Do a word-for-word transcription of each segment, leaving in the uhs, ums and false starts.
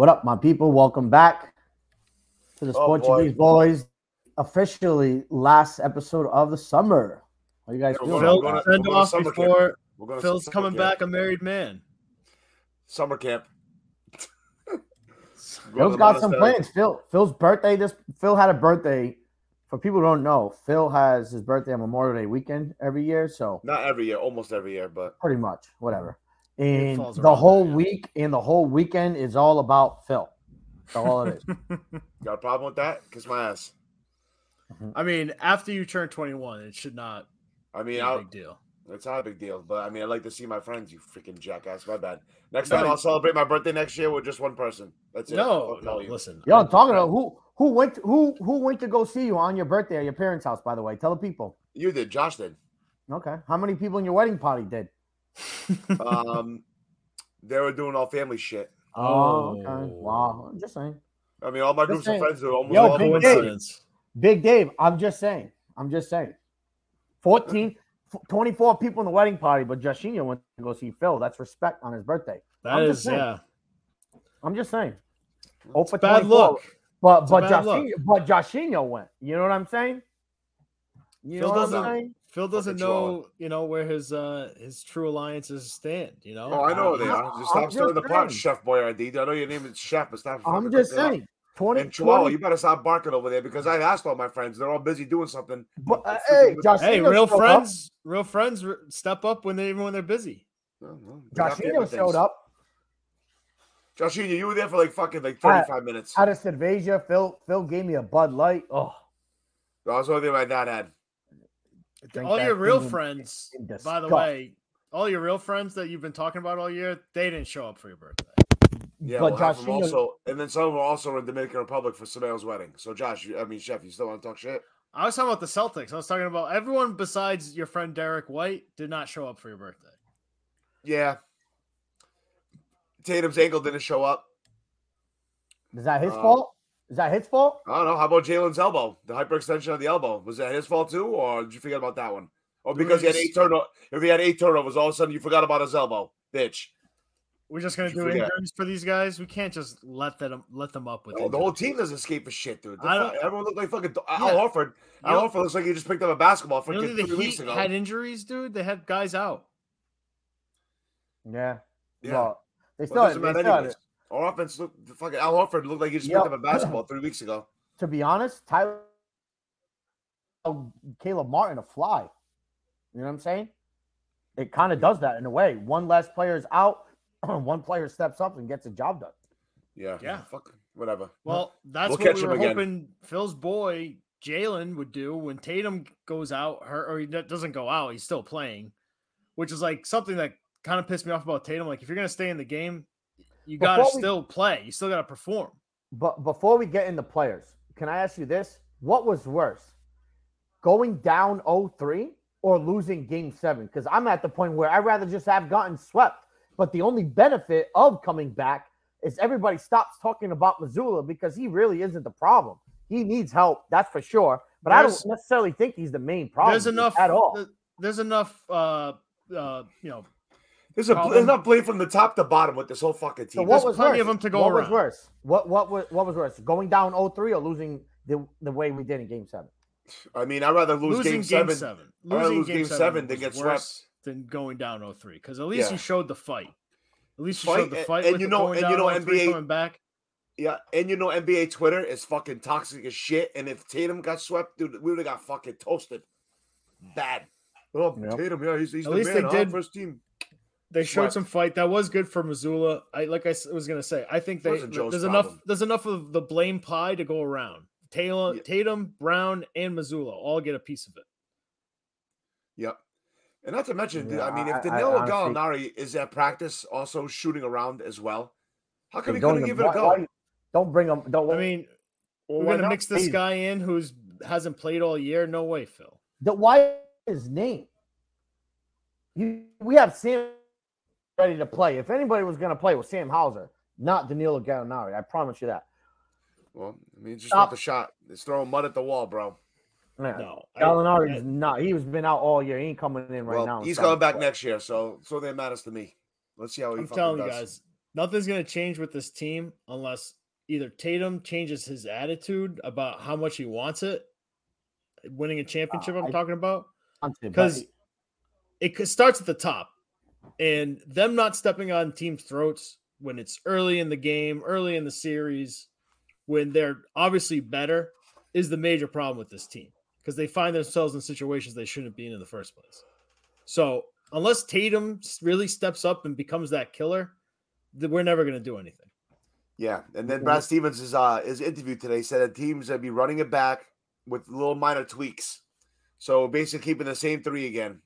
What up, my people? Welcome back to the oh, Portuguese boy. Boys. Officially, last episode of the summer. How you guys yeah, doing? Phil, gonna, send off before Phil's coming camp. back a married man. Summer camp. Phil's got some plans. Phil, Phil's birthday. This Phil had a birthday. For people who don't know, Phil has his birthday on Memorial Day weekend every year. So not every year, almost every year, but pretty much whatever. And the whole that, yeah. week and the whole weekend is all about Phil. That's all it is. Got a problem with that? Kiss my ass. Mm-hmm. I mean, after you turn twenty-one, it should not I mean, be I'll, a big deal. It's not a big deal, but I mean, I like to see my friends, you freaking jackass. My bad. Next no, time I'll celebrate my birthday next year with just one person. That's it. No, no, listen. Yo, I'm talking about who who went to, who who went to go see you on your birthday at your parents' house, by the way. Tell the people. You did. Josh did. Okay. How many people in your wedding party did? um, they were doing all family shit. Oh, okay. Wow. I'm just saying. I mean, all my just groups saying. of friends are almost Yo, all big coincidence. Dave. Big Dave, I'm just saying. I'm just saying. fourteen, twenty-four people in the wedding party, but Joshinho went to go see Phil. That's respect on his birthday. That I'm is, just saying. yeah. I'm just saying. It's bad look. But it's but Joshinho, but Joshinho went. You know what I'm saying? You Phil know what I'm saying? Phil doesn't know, you know, where his uh, his true alliances stand, you know? Oh, I know they are. Just stop stirring the pot, Chef Boyardee. I know your name is Chef, but stop. I'm just saying. twenty, and Chihuahua, twenty. You better stop barking over there because I asked all my friends. They're all busy doing something. But, uh, hey, Josh, hey, real friends, up. real friends step up when they even when they're busy. Joshinho showed up. Joshinho, you were there for like fucking like thirty-five I, minutes. Out of Cerveja, Phil Phil gave me a Bud Light. Oh, that was the only thing my dad had. All your real friends, by the way, all your real friends that you've been talking about all year, they didn't show up for your birthday. Yeah, but we'll Josh, you... also, and then some of them were also in the Dominican Republic for Samuel's wedding. So, Josh, I mean, Chef, you still want to talk shit? I was talking about the Celtics. I was talking about everyone besides your friend Derek White did not show up for your birthday. Yeah. Tatum's ankle didn't show up. Is that his uh, fault? Is that his fault? I don't know. How about Jalen's elbow? The hyperextension of the elbow. Was that his fault too, or did you forget about that one? Or because he had eight turnovers. If he had eight turnovers, all of a sudden you forgot about his elbow, bitch. We're just gonna do injuries for these guys. We can't just let them let them up with no, it. The whole team doesn't escape for shit, dude. I don't, everyone looked like fucking yeah. Al Horford. Al you know, Horford looks like he just picked up a basketball for you know, three the weeks Heat ago. Had injuries, dude. They had guys out. Yeah. Yeah. Well, they still well, had, they still had Our offense looked the fucking Al Horford looked like he just yep. picked up a basketball three weeks ago. To be honest, Tyler, Caleb Martin a fly. You know what I'm saying? It kind of does that in a way. One less player is out, one player steps up and gets a job done. Yeah, yeah, fuck, whatever. Well, that's we'll what we were hoping again. Phil's boy Jalen would do when Tatum goes out, her or he doesn't go out. He's still playing, which is like something that kind of pissed me off about Tatum. Like if you're gonna stay in the game. You got to still play. You still got to perform. But before we get into players, can I ask you this? What was worse, going down oh three or losing game seven? Because I'm at the point where I'd rather just have gotten swept. But the only benefit of coming back is everybody stops talking about Mazzulla because he really isn't the problem. He needs help, that's for sure. But there's, I don't necessarily think he's the main problem there's enough, at all. There's enough, uh, uh, you know, There's a there's not blame from the top to bottom with this whole fucking team. So what there's was plenty worse? of them to go what around. What was worse? What what was what was worse? Going down oh three or losing the the way we did in game seven? I mean, I'd rather lose losing game, game seven. seven. I'd rather lose game, game seven than get swept than going down oh three because at least yeah. you showed the fight. At least you fight, showed the fight. And, and you know, and you know, N B A coming back. Yeah, and you know, N B A Twitter is fucking toxic as shit. And if Tatum got swept, dude, we would have got fucking toasted. Bad. Oh, yep. Tatum, yeah, he's, he's at the least man, they huh? did first team. They showed what? some fight that was good for Mazzulla. I like I was gonna say. I think they, there's problem. enough. There's enough of the blame pie to go around. Taylor, yeah. Tatum, Brown, and Mazzulla all get a piece of it. Yep, and not to mention, yeah, I mean, if Danilo Gallinari is at practice, also shooting around as well, how come he couldn't give it a go? Don't bring him. Don't. I mean, we're gonna mix this guy in who's hasn't played all year. No way, Phil. The why his name? You, we have Sam. Ready to play. If anybody was going to play with Sam Hauser, not Danilo Gallinari, I promise you that. Well, I mean, it's just not the shot. It's throwing mud at the wall, bro. Yeah. No, Gallinari is not. He's been out all year. He ain't coming in right well, now. He's coming back play. next year, so so that matters to me. Let's see how he. I'm telling you does. guys, nothing's going to change with this team unless either Tatum changes his attitude about how much he wants it, winning a championship, I'm talking about, because it starts at the top. And them not stepping on teams' throats when it's early in the game, early in the series, when they're obviously better, is the major problem with this team, because they find themselves in situations they shouldn't be in in the first place. So unless Tatum really steps up and becomes that killer, we're never going to do anything. Yeah, and then Brad Stevens' is, uh, his interview today said that teams would be running it back with little minor tweaks. So basically keeping the same three again.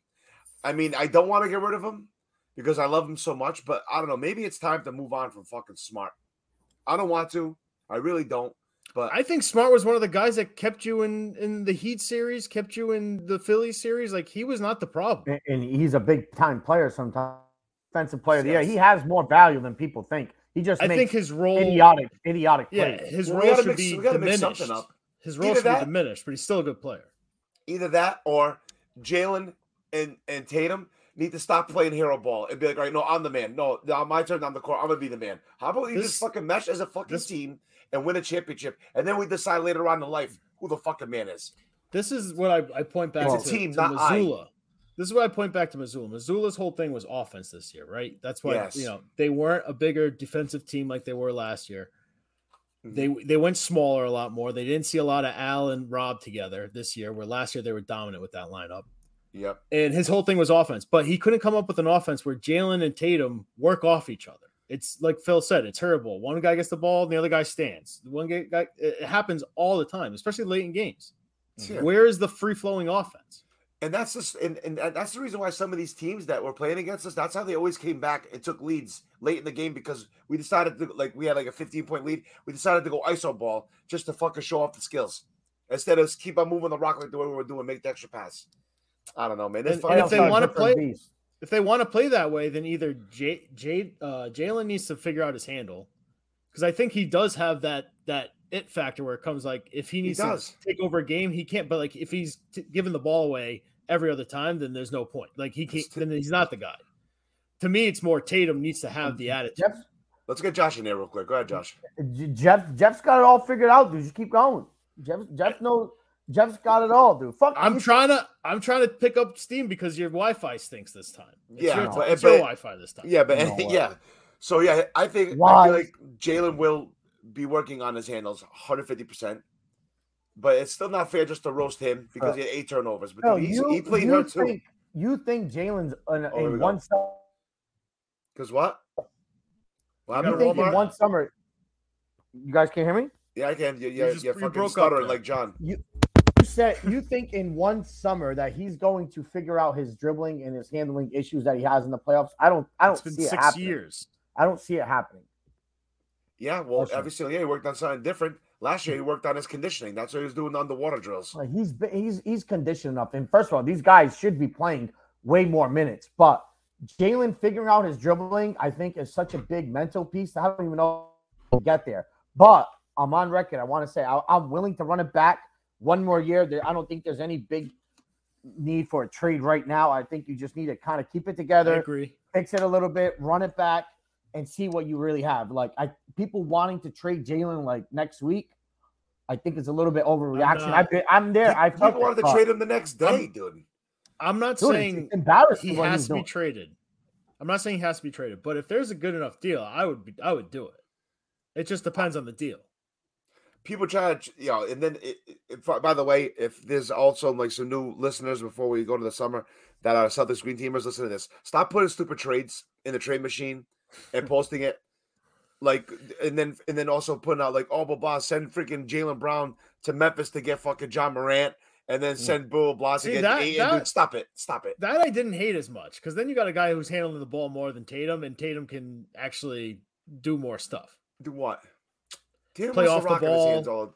I mean, I don't want to get rid of him, because I love him so much, but I don't know. Maybe it's time to move on from fucking Smart. I don't want to. I really don't. But I think Smart was one of the guys that kept you in, in the Heat series, kept you in the Philly series. Like, he was not the problem. And he's a big-time player sometimes. Defensive player of the year. He has more value than people think. He just I makes think his role, idiotic, idiotic plays. Yeah, his well, role should mix, be diminished. Up. His role either should that, be diminished, but he's still a good player. Either that or Jalen and, and Tatum need to stop playing hero ball and be like, all right, no, I'm the man. No, no my turn, I'm the core. I'm going to be the man. How about you this, just fucking mesh as a fucking this, team and win a championship, and then we decide later on in life who the fucking man is. This is what I, I point back it's to, a team, to not Missoula. I. This is what I point back to Missoula. Missoula's whole thing was offense this year, right? That's why yes. you know they weren't a bigger defensive team like they were last year. Mm-hmm. They they went smaller a lot more. They didn't see a lot of Al and Rob together this year, where last year they were dominant with that lineup. Yep. And his whole thing was offense, but he couldn't come up with an offense where Jalen and Tatum work off each other. It's like Phil said, it's terrible. One guy gets the ball and the other guy stands. One guy, it happens all the time, especially late in games. Mm-hmm. Where is the free flowing offense? And that's just, and, and that's the reason why some of these teams that were playing against us, that's how they always came back and took leads late in the game, because we decided to, like, we had like a fifteen-point lead. We decided to go iso ball just to fucking show off the skills instead of keep on moving the rock like the way we were doing, make the extra pass. I don't know, man. And, and if they want to play, piece. if they want to play that way, then either Jay, Jay, uh, Jalen needs to figure out his handle, because I think he does have that that. It factor where it comes, like, if he needs he to take over a game, he can't. But like if he's t- giving the ball away every other time, then there's no point. Like he can't. Then he's not the guy. To me, it's more Tatum needs to have the attitude. Jeff, let's get Josh in there real quick. Go ahead, Josh. Jeff, Jeff's got it all figured out, dude. Just keep going. Jeff, Jeff knows. Jeff's got it all, dude. Fuck. I'm you. trying to. I'm trying to pick up steam because your Wi-Fi stinks this time. It's yeah, your, no. it's but, your Wi-Fi this time. Yeah, but no, uh, yeah. So yeah, I think I feel like Jalen will be working on his handles one hundred fifty percent, but it's still not fair just to roast him because he had eight turnovers. But no, you, he played her think, too. You think Jalen's in, oh, in one go. summer? Because what? Well, you think in one summer? You guys can't hear me? Yeah, I can. Yeah, yeah, just, yeah. Fucking broke stuttering up, like John. You, you said you think in one summer that he's going to figure out his dribbling and his handling issues that he has in the playoffs? I don't. I don't it's been see six it happening. years. I don't see it happening. Yeah, well, awesome. Every single year he worked on something different. Last year he worked on his conditioning. That's what he was doing underwater drills. He's he's he's conditioned up. And first of all, these guys should be playing way more minutes. But Jalen figuring out his dribbling, I think, is such a big mental piece. I don't even know how to get there. But I'm on record. I want to say I, I'm willing to run it back one more year. I don't think there's any big need for a trade right now. I think you just need to kind of keep it together. I agree. Fix it a little bit. Run it back. And see what you really have. Like, I people wanting to trade Jalen like next week, I think it's a little bit overreaction. I'm, been, I'm there. I people wanted to trade him the next day, I'm, dude. I'm not dude, saying he has to be traded. I'm not saying he has to be traded, but if there's a good enough deal, I would be. I would do it. It just depends on the deal. People try to, you know, and then it, it, by the way, if there's also like some new listeners before we go to the summer that are Celtics Green Teamers, listen to this. Stop putting stupid trades in the trade machine and posting it, like, and then and then also putting out like, oh, blah, blah, send freaking Jaylen Brown to Memphis to get fucking John Morant, and then send Boo Blas to get Aiden. Stop it, stop it. That I didn't hate as much, because then you got a guy who's handling the ball more than Tatum, and Tatum can actually do more stuff. Do what? Tatum play off the, the ball. His hands all...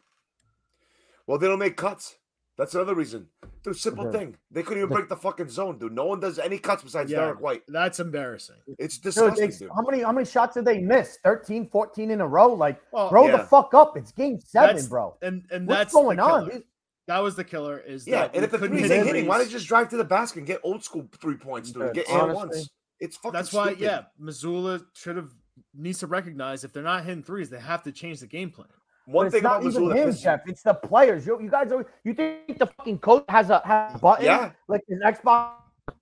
Well, they don't make cuts. That's another reason. Dude, simple mm-hmm. thing. They couldn't even break the fucking zone, dude. No one does any cuts besides yeah, Derek White. That's embarrassing. It's disgusting, dude. They, dude. How many how many shots did they miss? thirteen, fourteen in a row? Like, well, bro, yeah. the fuck up. It's game seven, that's, bro. And and What's that's going on? Dude? That was the killer. Is yeah, that and if the threes ain't hitting, why don't you just drive to the basket and get old school three points, dude? Get in once. It's fucking That's stupid. Why, yeah, Missoula should have needs to recognize if they're not hitting threes, they have to change the game plan. One it's thing not about even him, Jeff. It's the players. You, you guys are. You think the fucking coach has a, has a button? Yeah. Like an Xbox,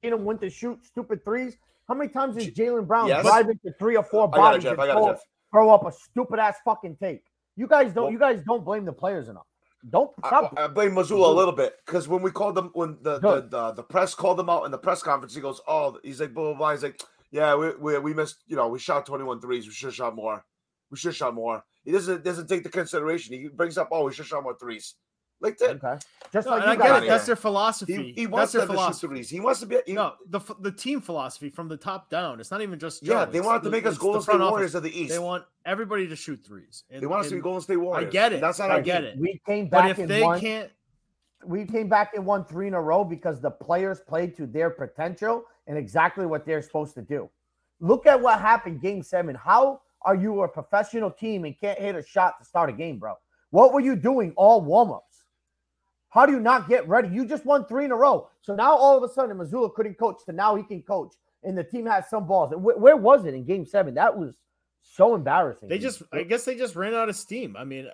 you know, when to shoot stupid threes. How many times is Jaylen Brown yes. driving to three or four bodies it, and throw, throw up a stupid ass fucking take? You guys don't. Well, you guys don't blame the players enough. Don't stop. I, I blame Mazzulla a little bit because when we called them, when the the, the the press called them out in the press conference, he goes, "Oh, he's like blah blah blah." He's like, "Yeah, we we, we missed. You know, we shot twenty-one threes. We should have shot more. We should have shot more." He doesn't doesn't take the consideration. He brings up, "Oh, we should shot more threes." Like that. Okay. Just no, like I get it. That's their philosophy. He, he wants their philosophy. He wants to be he, no the the team philosophy from the top down. It's not even just yeah. Joe. They want to make us Golden State Warriors of the East. They want everybody to shoot threes. And, they want us to be Golden State Warriors. I get it. That's not I get it. We came back. But if and they won, can't, we came back and won three in a row because the players played to their potential and exactly what they're supposed to do. Look at what happened Game Seven. How are you a professional team and can't hit a shot to start a game, bro? What were you doing all warm-ups? How do you not get ready? You just won three in a row. So now all of a sudden Mazzulla couldn't coach to now he can coach. And the team has some balls. And wh- where was it in game seven? That was so embarrassing. They just, I guess they just ran out of steam. I mean,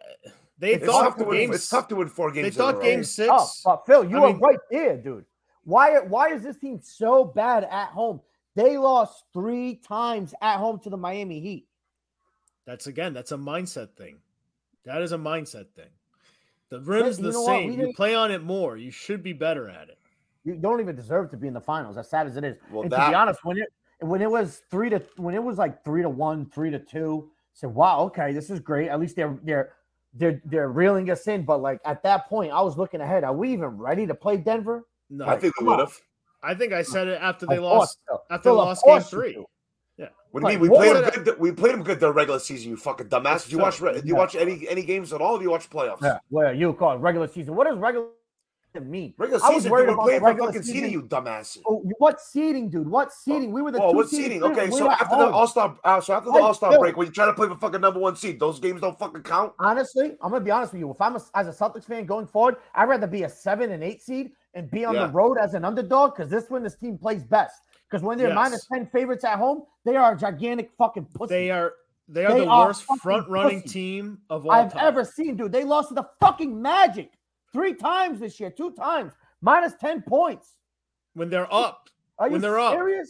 they it's thought the games, win, it's tough to win four games. They thought game six. Oh, but Phil, you I mean, are right there, dude. Why, why is this team so bad at home? They lost three times at home to the Miami Heat. That's again, that's a mindset thing. That is a mindset thing. The rim's the same. You play on it more. You should be better at it. You don't even deserve to be in the finals, as sad as it is. Well, and that... to be honest, when it when it was three to when it was like three to one, three to two, I said, wow, okay, this is great. At least they're they're they're they're reeling us in. But like at that point, I was looking ahead. Are we even ready to play Denver? No, like, I think we would have. I think I said it after they of lost course, after they lost game three. Do. Yeah. What do you mean? We played them good. We played them good the regular season. You fucking dumbass. Do you watch? Do you watch any any games at all? Do you watch playoffs? Yeah. Well, you call it regular season. What does regular season mean? Regular season. I was worried dude, about regular fucking season. Seeding, you dumbass. Oh, what seeding, dude? What seeding? Oh, we were the. Oh, two what seeding? Okay, we so, after the All-Star, uh, so after the All Star, so after the All Star break, when you try to play for fucking number one seed, those games don't fucking count. Honestly, I'm gonna be honest with you. If I'm a, as a Celtics fan going forward, I'd rather be a seven and eight seed and be on yeah. the road as an underdog because this when this team plays best. Because when they're yes. minus ten favorites at home, they are a gigantic fucking pussy. They are they are they the are worst front-running pussy. Team of all I've time. Ever seen, dude. They lost to the fucking Magic three times this year, two times, minus ten points. When they're up. Are when you they're serious?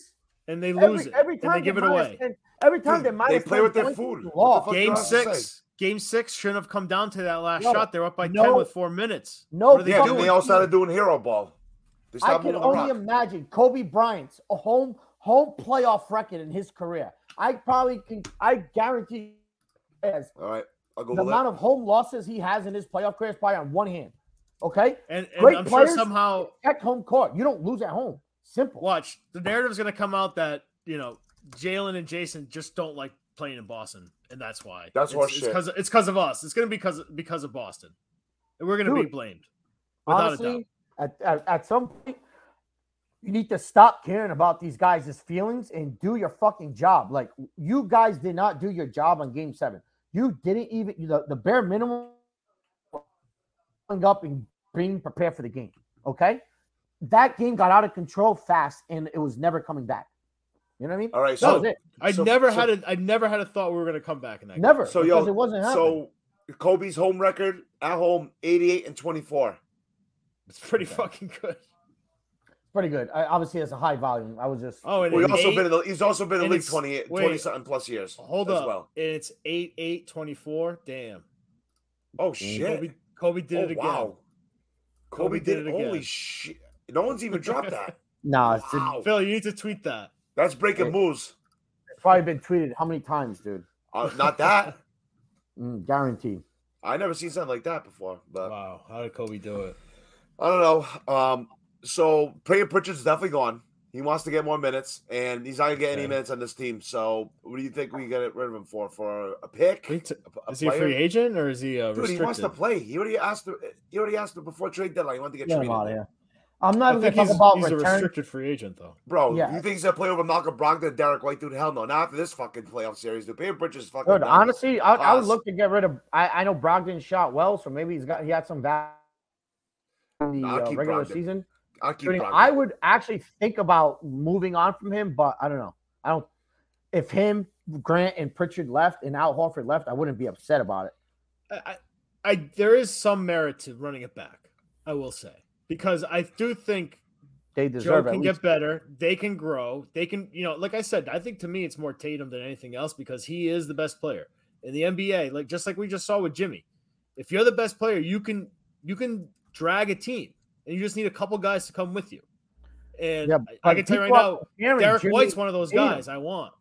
Up. And they lose every, it. Every time and they give it away. ten, every time dude, they're minus they play ten with their food. The game six. Game six shouldn't have come down to that last no, shot. They're up by no, ten with four minutes. No, what are they yeah, doing? They all started doing hero ball. I can only imagine Kobe Bryant's a home home playoff record in his career. I probably can. I guarantee. As all right, I'll go the amount that. Of home losses he has in his playoff career is probably on one hand. Okay, and, and great I'm players sure somehow protect home court. You don't lose at home. Simple. Watch the narrative's going to come out that you know Jalen and Jason just don't like playing in Boston, and that's why. That's why shit. Because it's because of us. It's going to be because because of Boston, and we're going to be blamed without honestly, a doubt. At, at, at some point, you need to stop caring about these guys' feelings and do your fucking job. Like, you guys did not do your job on Game seven. You didn't even the, – the bare minimum up and being prepared for the game, okay? That game got out of control fast, and it was never coming back. You know what I mean? All right, so, so – I so, never so, had a, I never had a thought we were going to come back in that never, game. Never, so, because yo, it wasn't happening. So, Kobe's home record at home, eighty-eight and twenty-four. It's pretty okay. fucking good. Pretty good. I, obviously, that's a high volume. I was just. Oh, and well, he's, also eight, been in the, he's also been in the league twenty, twenty-something plus years. Hold as up. Well. And it's eight eight twenty-four. Damn. Oh, shit. Kobe, Kobe did oh, it again. Wow. Kobe, Kobe did, did it again. Holy shit. No one's even dropped that. Nah. It's wow. a, Phil, you need to tweet that. That's breaking it, moves. It's probably been tweeted how many times, dude? Uh, not that. mm, guaranteed. I never seen something like that before. But wow. How did Kobe do it? I don't know. Um, so, Peyton Pritchard's definitely gone. He wants to get more minutes, and he's not going to get okay. any minutes on this team. So, what do you think we get rid of him for? For a pick? T- a, a is player? He a free agent, or is he uh, restricted? Dude, he wants to play. He already asked him, he already asked him before trade deadline. He wanted to get yeah, traded. Lot, yeah. I'm not even talking about he's return. He's a restricted free agent, though. Bro, yeah. You think he's going to play over Malcolm Brogdon and Derek White? Dude, hell no. Not after this fucking playoff series, dude. Peyton Pritchard's fucking Dude, down. Honestly, I, I would look to get rid of I, – I know Brogdon shot well, so maybe he's got he had some value. The no, uh, regular Brogdon. Season, I'll keep shooting, I would actually think about moving on from him, but I don't know. I don't. If him, Grant and Pritchard left and Al Horford left, I wouldn't be upset about it. I, I there is some merit to running it back, I will say, because I do think they deserve Joe can get better. They can grow. They can, you know, like I said, I think to me it's more Tatum than anything else because he is the best player in the N B A. Like just like we just saw with Jimmy, if you're the best player, you can you can drag a team, and you just need a couple guys to come with you. And yeah, I can tell you right now, Aaron, Derek Jimmy, White's one of those guys Tatum. I want.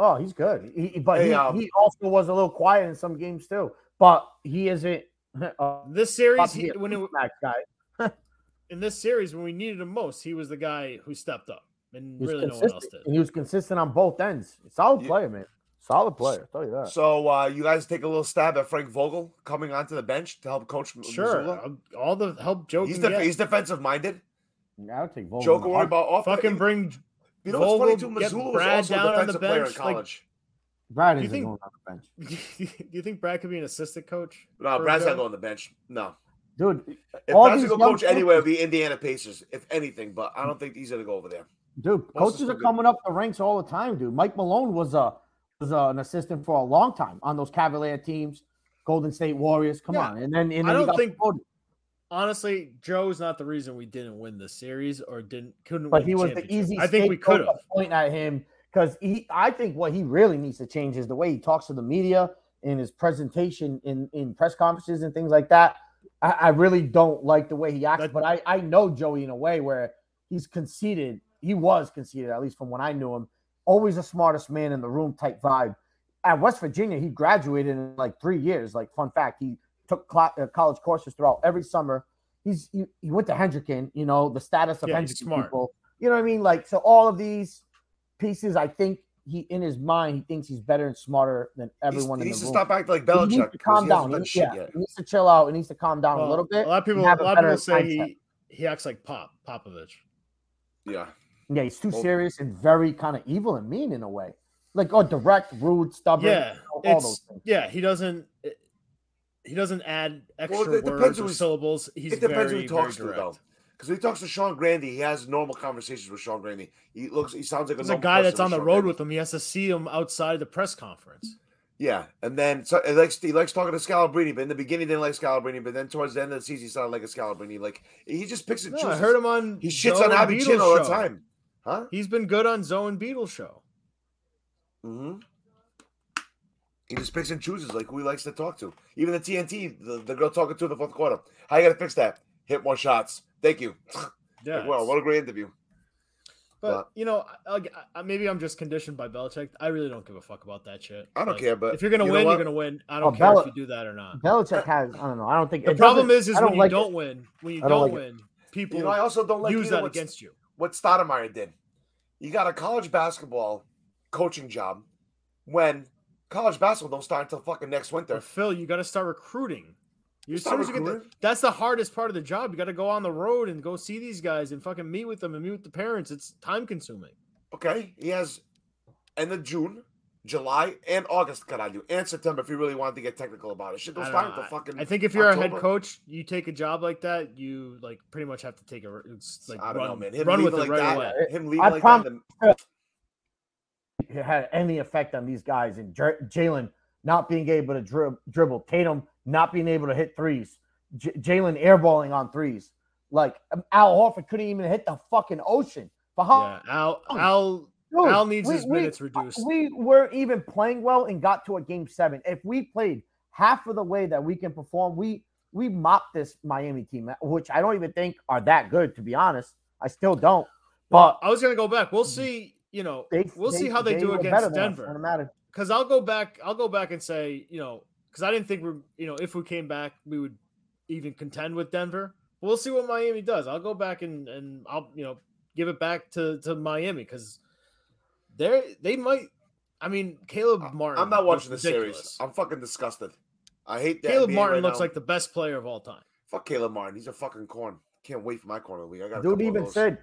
Oh, he's good. He, but hey, he, um, he also was a little quiet in some games too. But he isn't. Uh, this series, he, when it guy. in this series, when we needed him most, he was the guy who stepped up, and really no one else did. And he was consistent on both ends. Solid yeah. player, man. Solid player. I'll tell you that. So, uh, you guys take a little stab at Frank Vogel coming onto the bench to help coach. Sure, um, all the help Joe. He's, def- he's defensive minded. Yeah, I'll take Vogel. Joe can worry about off. Fucking the, bring. You know what's funny too? Missoula was also down a defensive on the bench. Player in college. Like, Brad isn't think, going on the bench. Do you think Brad could be an assistant coach? No, Brad's not going on the bench. No. Dude, if Brad's going to coach coaches, anywhere, it would be Indiana Pacers, if anything, but I don't think he's going to go over there. Dude, What's coaches are coming up the ranks all the time, dude. Mike Malone was a was a, an assistant for a long time on those Cavalier teams, Golden State Warriors. Come yeah. on. And then, and then I don't think – honestly, Joe's not the reason we didn't win the series or didn't couldn't. But win he was the easy. I think we could have point at him because he. I think what he really needs to change is the way he talks to the media and his presentation in, in press conferences and things like that. I, I really don't like the way he acts, that, but I, I know Joey in a way where he's conceited. He was conceited, at least from when I knew him. Always the smartest man in the room type vibe. At West Virginia, he graduated in like three years. Like fun fact, he. Took college courses throughout every summer. He's he, he went to Hendricken, you know, the status of yeah, Hendricken people. You know what I mean? Like, so all of these pieces, I think he, in his mind, he thinks he's better and smarter than everyone he's, in the room. He needs to stop acting like Belichick. He needs to calm down. He, yeah, he needs to chill out. He needs to calm down well, a little bit. A lot of people, a lot of people say he, he acts like Pop, Popovich. Yeah. Yeah, he's too well, serious and very kind of evil and mean in a way. Like, oh, direct, rude, stubborn. Yeah, you know, all those things. Yeah, he doesn't – He doesn't add extra well, words or syllables. He's it depends very, who he talks to, though. Because when he talks to Sean Grandy, he has normal conversations with Sean Grandy. He looks, he sounds like a, a guy that's on the Sean road Grandy. With him. He has to see him outside the press conference. Yeah, and then so he likes he likes talking to Scalabrine. But in the beginning, he didn't like Scalabrine. But then towards the end of the season, he sounded like a Scalabrine. Like he just picks and no, chooses. I heard him on he shits Zoe on Abby Chin all the time. Huh? He's been good on Zoe and Beatles show. Mm-hmm. He just picks and chooses, like, who he likes to talk to. Even the T N T, the, the girl talking to in the fourth quarter. How you got to fix that? Hit more shots. Thank you. Yeah, like, wow, what a great interview. But, uh, you know, I, I, maybe I'm just conditioned by Belichick. I really don't give a fuck about that shit. I don't like, care, but... If you're going to you win, you're going to win. I don't oh, care Bel- if you do that or not. Belichick has... I don't know. I don't think... The problem is, is when you like don't it. win, when you don't, don't like win, it. people you know, I also don't like use that against you. What Stoudemire did. You got a college basketball coaching job when... College basketball don't start until fucking next winter. Well, Phil, you got to start recruiting. You start recruiting? You get the, that's the hardest part of the job. You got to go on the road and go see these guys and fucking meet with them and meet with the parents. It's time consuming. Okay, he has end of June, July, and August. Can I do and September if you really wanted to get technical about it? Shit don't start until fucking. I think if you're October. A head coach, you take a job like that, you like pretty much have to take a like I don't run, know, man. Him run with it like right that, away. Him leaving I like prom- that. The, It had any effect on these guys and J- Jalen not being able to drib- dribble, Tatum not being able to hit threes, J- Jalen airballing on threes. Like Al Horford couldn't even hit the fucking ocean. But how- yeah, Al Al, Dude, Al needs we, his minutes we, reduced. We weren't even playing well and got to a game seven. If we played half of the way that we can perform, we we mopped this Miami team, which I don't even think are that good, to be honest. I still don't. But I was gonna go back. We'll see. You know, they, we'll they, see how they, they do against Denver. Because I'll go back, I'll go back and say, you know, because I didn't think we're, you know, if we came back, we would even contend with Denver. We'll see what Miami does. I'll go back and, and I'll, you know, give it back to, to Miami because they they might. I mean, Caleb Martin. I'm not watching this series. I'm fucking disgusted. I hate that. Caleb Martin looks like the best player of all time. Fuck Caleb Martin. He's a fucking corn. Can't wait for my corner league. I got. Dude even said.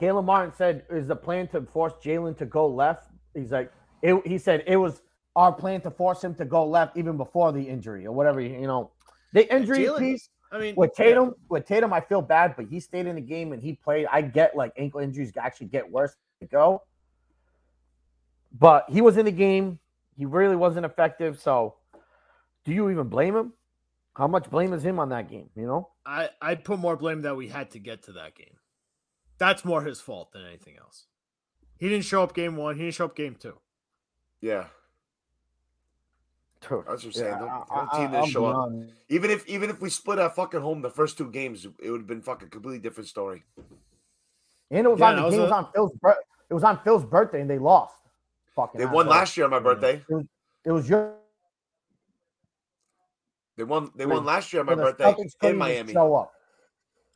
Caleb Martin said, is the plan to force Jalen to go left? He's like, it, he said, it was our plan to force him to go left even before the injury or whatever, you know. The injury Jaylen, piece, I mean, with Tatum, yeah. with Tatum, I feel bad, but he stayed in the game and he played. I get like ankle injuries actually get worse to go. But he was in the game. He really wasn't effective. So do you even blame him? How much blame is him on that game, you know? I, I put more blame that we had to get to that game. That's more his fault than anything else. He didn't show up game one. He didn't show up game two. Yeah. Dude, that's what I'm saying. Yeah, the whole team didn't show up. Even if even if we split at fucking home the first two games, it would have been fucking completely different story. And it was, yeah, on, the was, game, a... was on Phil's it was on Phil's birthday, and they lost. Fucking they won so. last year on my birthday. It was, it was your. They won. They won last year on my birthday in Miami. Show up.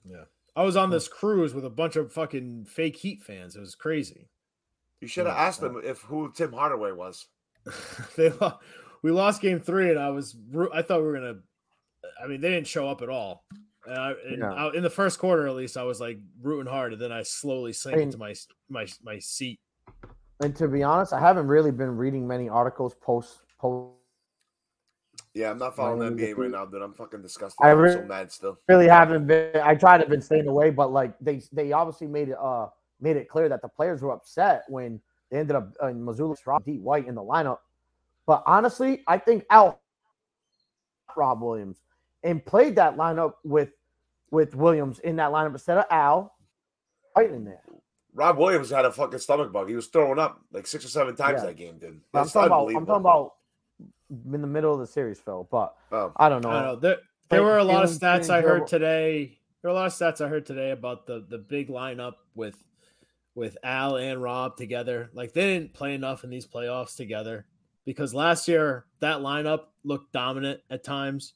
Yeah, I was on this cruise with a bunch of fucking fake Heat fans. It was crazy. You should have yeah, asked them if who Tim Hardaway was. they lost, we lost game three, and I was I thought we were gonna. I mean, they didn't show up at all. And, I, and yeah. I, in the first quarter, at least, I was like rooting hard, and then I slowly sank and, into my my my seat. And to be honest, I haven't really been reading many articles post post. Yeah, I'm not following that game right now, dude. I'm fucking disgusted. I really, I'm so mad still. Really haven't been. I tried to have been staying away, but like they they obviously made it uh made it clear that the players were upset when they ended up uh, Missoula's Rob D. White in the lineup. But honestly, I think out Rob Williams and played that lineup with with Williams in that lineup instead of Al right in there. Rob Williams had a fucking stomach bug. He was throwing up like six or seven times yeah. that game, dude. I'm talking, about, I'm talking about. in the middle of the series, Phil, but oh. I don't know. I don't know. There, there were a lot of stats I heard today. There were a lot of stats I heard today about the, the big lineup with with Al and Rob together. Like, they didn't play enough in these playoffs together because last year that lineup looked dominant at times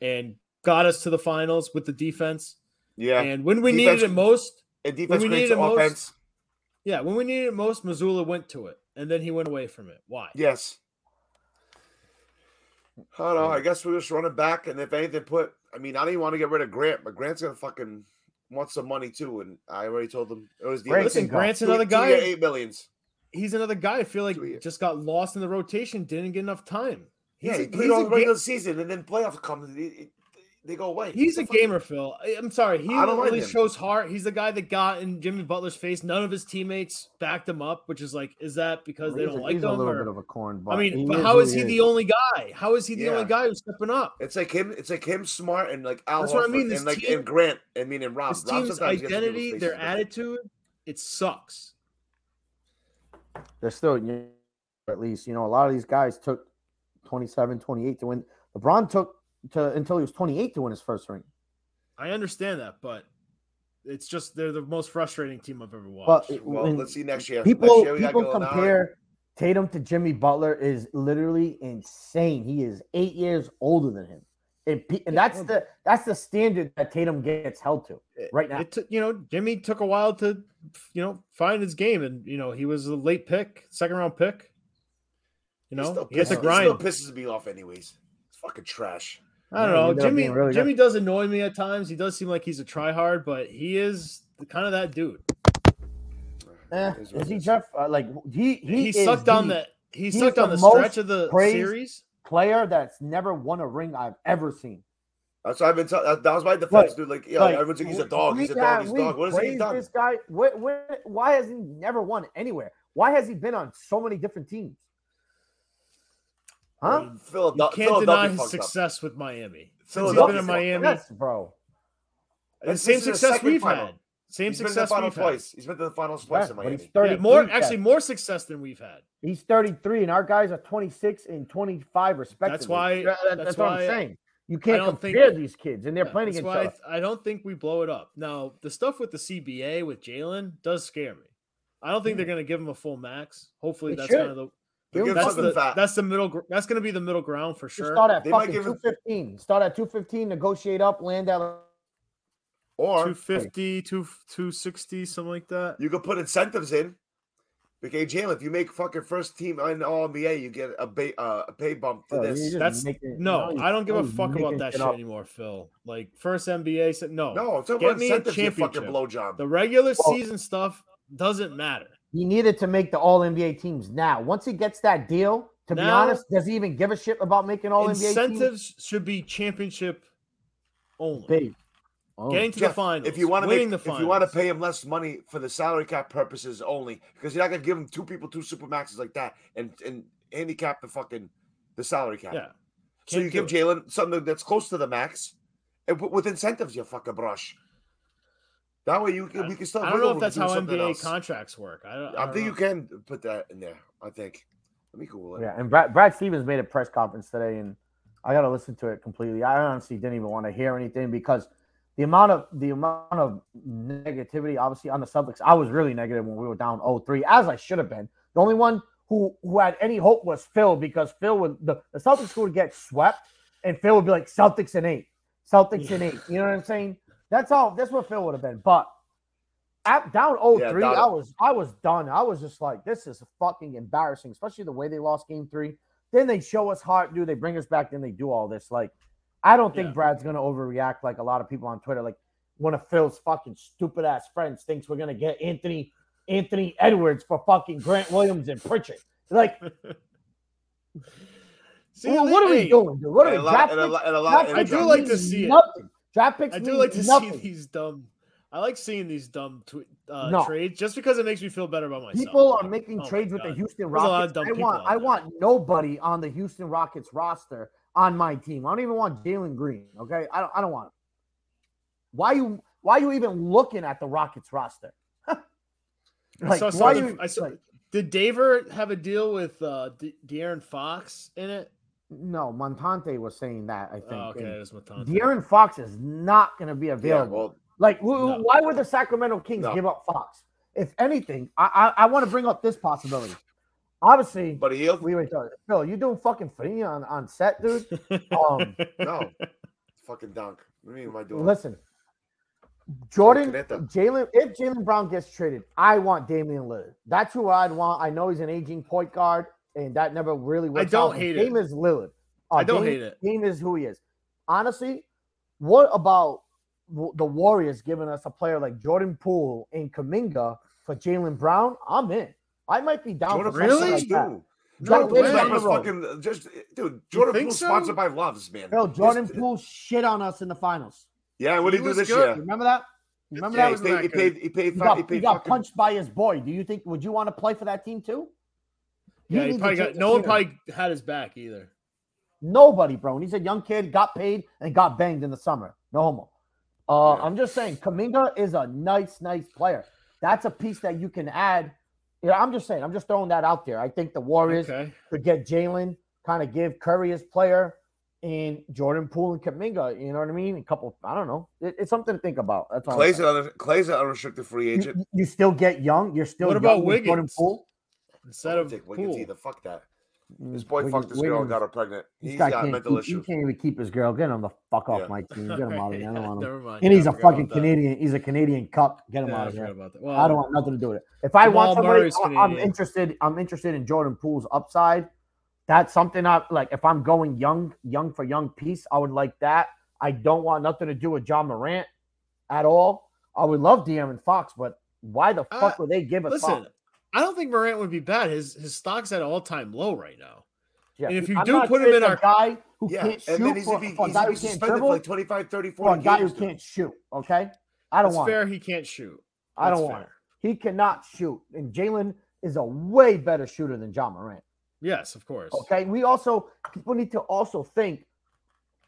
and got us to the finals with the defense. Yeah. And when we defense, needed it most, and defense when we needed it offense. most, yeah, when we needed it most, Missoula went to it, and then he went away from it. Why? Yes. I don't know. I guess we'll just run it back, and if anything, put. I mean, I didn't want to get rid of Grant, but Grant's gonna fucking want some money too. And I already told him it was the listen. Grant's two, another guy. Eight millions. He's another guy. I feel like just got lost in the rotation. Didn't get enough time. He's yeah, a, he played all the regular season, and then playoffs come. They, they go away. He's, he's a gamer, Phil. I'm sorry. He really shows heart. He's the guy that got in Jimmy Butler's face. None of his teammates backed him up, which is like, is that because well, they don't a, like he's him? He's a little or, bit of a cornball. I mean, but how is he is. the only guy? How is he the yeah. only guy who's stepping up? It's like him. It's like him, Smart, and like Al. That's Horford, what I mean. This and like team, and Grant. I mean, and Rob. This team's identity, their attitude, it sucks. They're still young, at least you know a lot of these guys took twenty-seven, twenty-eight to win. LeBron took. To, until he was twenty-eight to win his first ring. I understand that, but it's just they're the most frustrating team I've ever watched. But, well, let's see next year. People, next year we people compare on. Tatum to Jimmy Butler is literally insane. He is eight years older than him. And, and that's the that's the standard that Tatum gets held to right now. It t- you know, Jimmy took a while to, you know, find his game. And, you know, he was a late pick, second round pick. You know, he has to grind. He still pisses me off anyways. It's fucking trash. I don't know. Jimmy really Jimmy does annoy me at times. He does seem like he's a tryhard, but he is kind of that dude. Eh, is he Jeff? Uh, like he he, he sucked on the he sucked on the stretch of the series. Player that's never won a ring I've ever seen. That's what I've been. T- that, that was my defense, like, dude. Like, yeah, like, everyone's like, he's a dog. He's a dog. He's a dog. What has he done? This guy. Where, where, why has he never won anywhere? Why has he been on so many different teams? Huh? Phil, you can't deny his success up. with Miami. Since he's been in Miami, yes, bro. The same success we've final. had. Same he's success been we've twice. had. He's been to the finals twice yeah, in Miami. Yeah, more, actually, more success than we've had. He's thirty-three, and our guys are twenty-six and twenty-five, respectively. That's why. That, that's, that's what why I'm saying. You can't compare think, these kids, and they're yeah, playing against why us. I don't think we blow it up. Now, the stuff with the C B A with Jalen does scare me. I don't think mm. they're going to give him a full max. Hopefully, that's kind of the. That's the, that's the middle. That's going to be the middle ground for sure. Start at two fifteen. Start at two fifteen. Negotiate up. Land out. Or two fifty, two sixty, something like that. You could put incentives in. Okay, Jalen, if you make fucking first team in All N B A, you get a, ba- uh, a pay bump to oh, this. That's it, no, no I don't give a fuck about that shit up. anymore, Phil. Like first N B A, no, no, it's get me a championship. Blowjob. The regular oh. season stuff doesn't matter. He needed to make the All-N B A teams now. Once he gets that deal, to now, be honest, does he even give a shit about making All-N B A teams? Incentives should be championship only. Big. Oh, Getting to Jeff, the finals. If you want to make, the if you want to pay him less money for the salary cap purposes only, because you're not going to give him two people, two supermaxes like that, and and handicap the fucking the salary cap. Yeah. So you give Jalen something that's close to the max, and with incentives, you fucking brush. That way you can, we can still. I don't know if that's how N B A else. contracts work. I, don't, I, I don't think know. you can put that in there. I think. Let me Google it. Yeah, and Brad, Brad Stevens made a press conference today, and I got to listen to it completely. I honestly didn't even want to hear anything because the amount of the amount of negativity, obviously, on the Celtics. I was really negative when we were down oh three, as I should have been. The only one who who had any hope was Phil, because Phil would the, the Celtics would get swept, and Phil would be like Celtics in eight, Celtics yeah. in eight. You know what I'm saying? That's all. That's what Phil would have been. But at down oh three, yeah, I was I was done. I was just like, this is fucking embarrassing, especially the way they lost game three. Then they show us how it do. They bring us back. Then they do all this. Like, I don't think yeah. Brad's going to overreact like a lot of people on Twitter. Like, one of Phil's fucking stupid ass friends thinks we're going to get Anthony Anthony Edwards for fucking Grant Williams and Pritchard. Like, See, well, what are we doing, dude? What are we doing? I do like to see nothing. it. Draft picks I do like to nothing. see these dumb. I like seeing these dumb tw- uh, no. trades just because it makes me feel better about myself. People are making oh trades with the Houston Rockets. I want I want nobody on the Houston Rockets roster on my team. I don't even want Jalen Green. Okay, I don't. I don't want him. Why you? Why are you even looking at the Rockets roster? like, I saw why you, I saw, like, did Daver have a deal with uh, De- De'Aaron Fox in it? No, Montante was saying that, I think. Oh, okay, it was Montante. De'Aaron Fox is not going to be available. Yeah, well, like, no. why would the Sacramento Kings no. give up Fox? If anything, I I, I want to bring up this possibility. Obviously, but he we were talking. Phil, you doing fucking free on, on set, dude? um, no, fucking dunk. What do you mean, am I doing? Listen, Jordan, Jalen. If Jaylen Brown gets traded, I want Damian Lillard. That's who I'd want. I know he's an aging point guard. And that never really works. I don't out. hate Dame it. Dame is Lillard. Uh, I don't Dame, hate it. Dame is who he is. Honestly, what about the Warriors giving us a player like Jordan Poole and Kuminga for Jaylen Brown? I'm in. I might be down Jordan for really? Like that. Jordan Poole's not gonna fucking just dude. Jordan Poole's so? sponsored by Loves, man. Yo, Jordan just, Poole shit on us in the finals. Yeah, what did he do this good. year? Remember that? Remember yeah, that? He, that he, paid, he paid. He got, he paid he got fucking... punched by his boy. Do you think? Would you want to play for that team too? Yeah, he he probably got, no one probably had his back either. Nobody, bro. And he's a young kid, got paid, and got banged in the summer. No homo. Uh, yeah. I'm just saying, Kuminga is a nice, nice player. That's a piece that you can add. You know, I'm just saying. I'm just throwing that out there. I think the Warriors okay. could get Jalen, kind of give Curry his player, and Jordan Poole and Kuminga. You know what I mean? A couple, I don't know. It, it's something to think about. That's all. Clay's, an, Clay's an unrestricted free agent. You, you still get young. You're still what young about Wiggins? Jordan Poole. Instead of Wiggins, either fuck that. This boy Wiggins, fucked his Wiggins. girl and got her pregnant. He's got mental issues. He can't even keep his girl. Get him the fuck off yeah. my team. Get him out of here. I don't want him. Never mind. And he's yeah, a fucking Canadian. That. He's a Canadian cup. Get him yeah, out of I here. Well, I don't want nothing to do with it. If I want somebody, I'm interested. I'm interested in Jordan Poole's upside. That's something I like. If I'm going young, young for young piece, I would like that. I don't want nothing to do with John Morant at all. I would love De'Aaron Fox, but why the fuck uh, would they give us listen, Fox? I don't think Morant would be bad. His his stock's at an all-time low right now. Yeah, and if you I'm do put him in our guy who yeah, can't shoot, and then for, he's, for he's, guy he's who can't dribble, like twenty-five, thirty, forty. A guy who can't shoot, okay? I don't That's want. It's fair. Him. He can't shoot. That's I don't fair. want. Him. He cannot shoot, and Jalen is a way better shooter than John Morant. Yes, of course. Okay. We also people need to also think: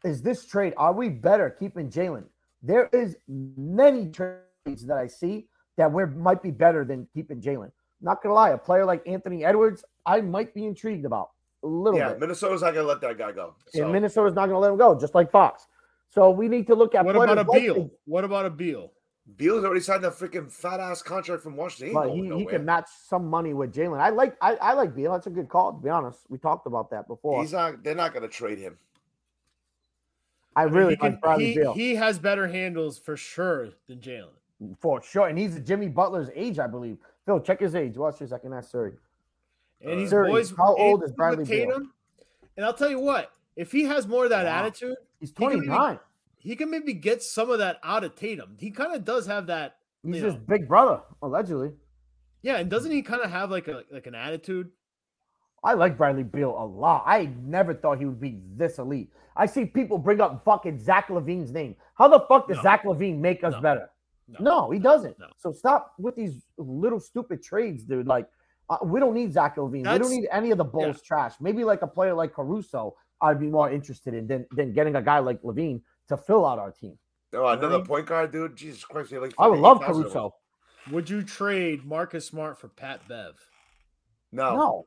is this trade? Are we better keeping Jalen? There is many trades that I see that we might be better than keeping Jalen. Not gonna lie, a player like Anthony Edwards, I might be intrigued about a little yeah, bit. Yeah, Minnesota's not gonna let that guy go. So. And Minnesota's not gonna let him go, just like Fox. So we need to look at what about a Beal? Like... What about a Beal? Beal's already signed that freaking fat ass contract from Washington. But he, he can match some money with Jalen. I like, I, I like Beal. That's a good call. To be honest, we talked about that before. He's not. They're not gonna trade him. I really I mean, like he, Beal. He has better handles for sure than Jalen. For sure, and he's Jimmy Butler's age, I believe. Phil, check his age. Watch this. I can ask Suri. And he's boys. How old is Bradley Beal? And I'll tell you what, if he has more of that wow. attitude, he's twenty-nine. He, he can maybe get some of that out of Tatum. He kind of does have that. He's his big brother, allegedly. Yeah, and doesn't he kind of have like a like an attitude? I like Bradley Beal a lot. I never thought he would be this elite. I see people bring up fucking Zach LaVine's name. How the fuck does no. Zach LaVine make us no. better? No, no he no. doesn't. No. So stop with these little stupid trades, dude. Like, uh, we don't need Zach LaVine. That's, we don't need any of the Bulls yeah. trash. Maybe like a player like Caruso, I'd be more interested in than, than getting a guy like LaVine to fill out our team. Oh, another right? point guard, dude. Jesus Christ. Like I would love Caruso. Would you trade Marcus Smart for Pat Bev? No. No.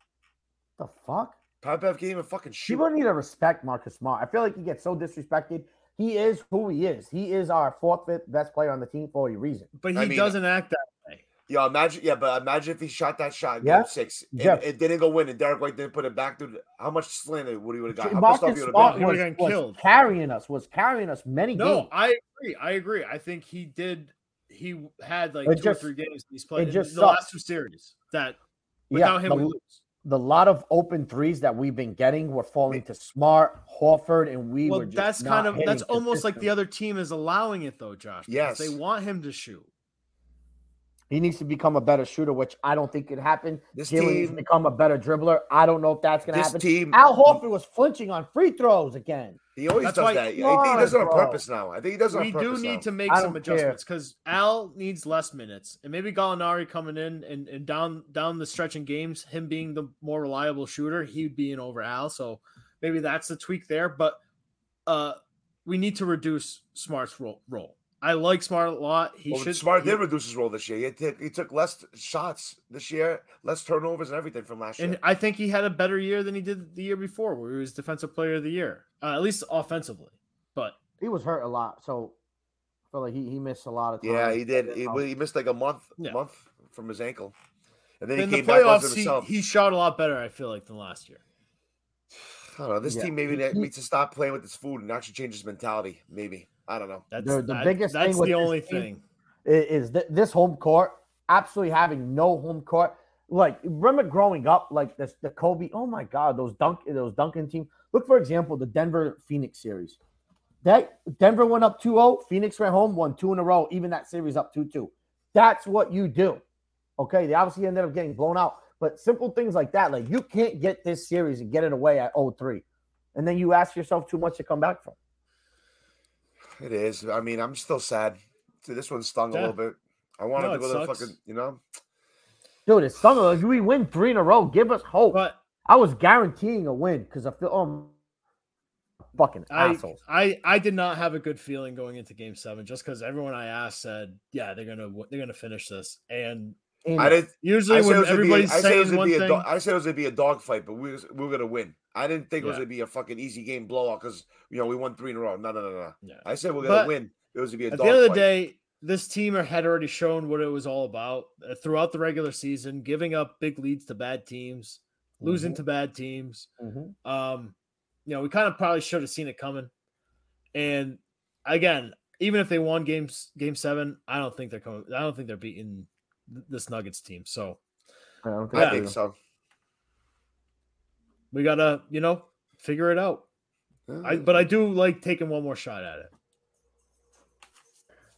The fuck? Pat Bev can't even fucking shoot. People need to respect Marcus Smart. I feel like he gets so disrespected. He is who he is. He is our fourth, fifth best player on the team for a reason. But he I mean, doesn't act that way. Yeah, imagine. Yeah, but imagine if he shot that shot in yeah. game six. And, yeah. It didn't go in, and Derek White didn't put it back. Dude, how much slander would he would have got? How Marcus he Smart been? Was, he was killed. carrying us. Was carrying us many no, games. No, I agree. I agree. I think he did. He had like it two just, or three games he's played. It just the sucks. last two series that without yeah, him the, we lose. The lot of open threes that we've been getting were falling to Smart, Horford, and we well, were just that's not kind of that's almost like the other team is allowing it though, Josh. Yes, they want him to shoot. He needs to become a better shooter, which I don't think could happen. This Gilly team needs to become a better dribbler. I don't know if that's going to happen. Team, Al Horford was flinching on free throws again. He always that's does why, that. God, I think he does it on bro. purpose now. I think he does it on we purpose We do need now. to make some adjustments because Al needs less minutes. And maybe Gallinari coming in and, and down down the stretch in games, him being the more reliable shooter, he'd be in over Al. So maybe that's the tweak there. But uh, we need to reduce Smart's role. role. I like Smart a lot. He well, should. Smart he, did reduce his role this year. He, t- he took less shots this year, less turnovers and everything from last year. And I think he had a better year than he did the year before, where he was Defensive Player of the Year, uh, at least offensively. But he was hurt a lot, so I feel like he, he missed a lot of time. Yeah, he did. He, he missed like a month, yeah. month from his ankle, and then in he came the playoffs, back himself. He, he shot a lot better, I feel like, than last year. I don't know. This yeah. team maybe he, needs to stop playing with its food and actually change its mentality. Maybe. I don't know. That's the, the that, biggest that's thing. That's the only thing. Is, is th- this home court, absolutely having no home court. Like, remember growing up, like this, the Kobe, oh my God, those dunk, those Duncan team. Look, for example, the Denver-Phoenix series. That Denver went up two oh, Phoenix went home, won two in a row, even that series up two two. That's what you do. Okay, they obviously ended up getting blown out. But simple things like that, like you can't get this series and get it away at oh three. And then you ask yourself too much to come back from. It is. I mean, I'm still sad. This one stung yeah. a little bit. I wanted no, to go to the fucking, you know. Dude, it stung. Like, we win three in a row. Give us hope. But I was guaranteeing a win because I feel um fucking I, assholes. I, I did not have a good feeling going into Game Seven just because everyone I asked said, "Yeah, they're gonna they're gonna finish this." And I did. Usually, I when everybody's a, saying one thing, do- I said it was gonna be a dogfight, but we was, we were gonna win. I didn't think yeah. it was going to be a fucking easy game blowout because, you know, we won three in a row. No, no, no, no. Yeah. I said we're going to win. It was going to be a dog fight. At the end of the day, this team had already shown what it was all about uh, throughout the regular season, giving up big leads to bad teams, mm-hmm. losing to bad teams. Mm-hmm. Um, you know, we kind of probably should have seen it coming. And, again, even if they won games, game seven, I don't think they're coming. I don't think they're beating this Nuggets team. So, I, don't think, yeah. I think so. We got to, you know, figure it out. I, but I do like taking one more shot at it.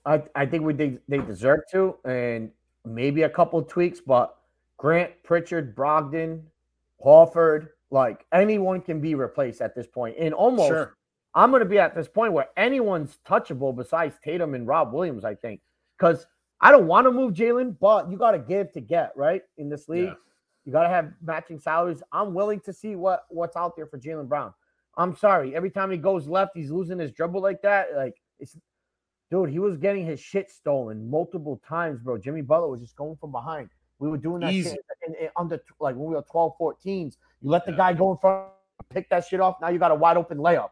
I I think we de- they deserve to, and maybe a couple tweaks, but Grant, Pritchard, Brogdon, Horford, like anyone can be replaced at this point. And almost sure. I'm going to be at this point where anyone's touchable besides Tatum and Rob Williams, I think, because I don't want to move Jalen, but you got to give to get, right, in this league. Yeah. You got to have matching salaries. I'm willing to see what, what's out there for Jaylen Brown. I'm sorry. Every time he goes left, he's losing his dribble like that. Like, it's, dude, he was getting his shit stolen multiple times, bro. Jimmy Butler was just going from behind. We were doing that shit in, in, under, like, when we were twelve, fourteens. You let the yeah. guy go in front, pick that shit off. Now you got a wide-open layup.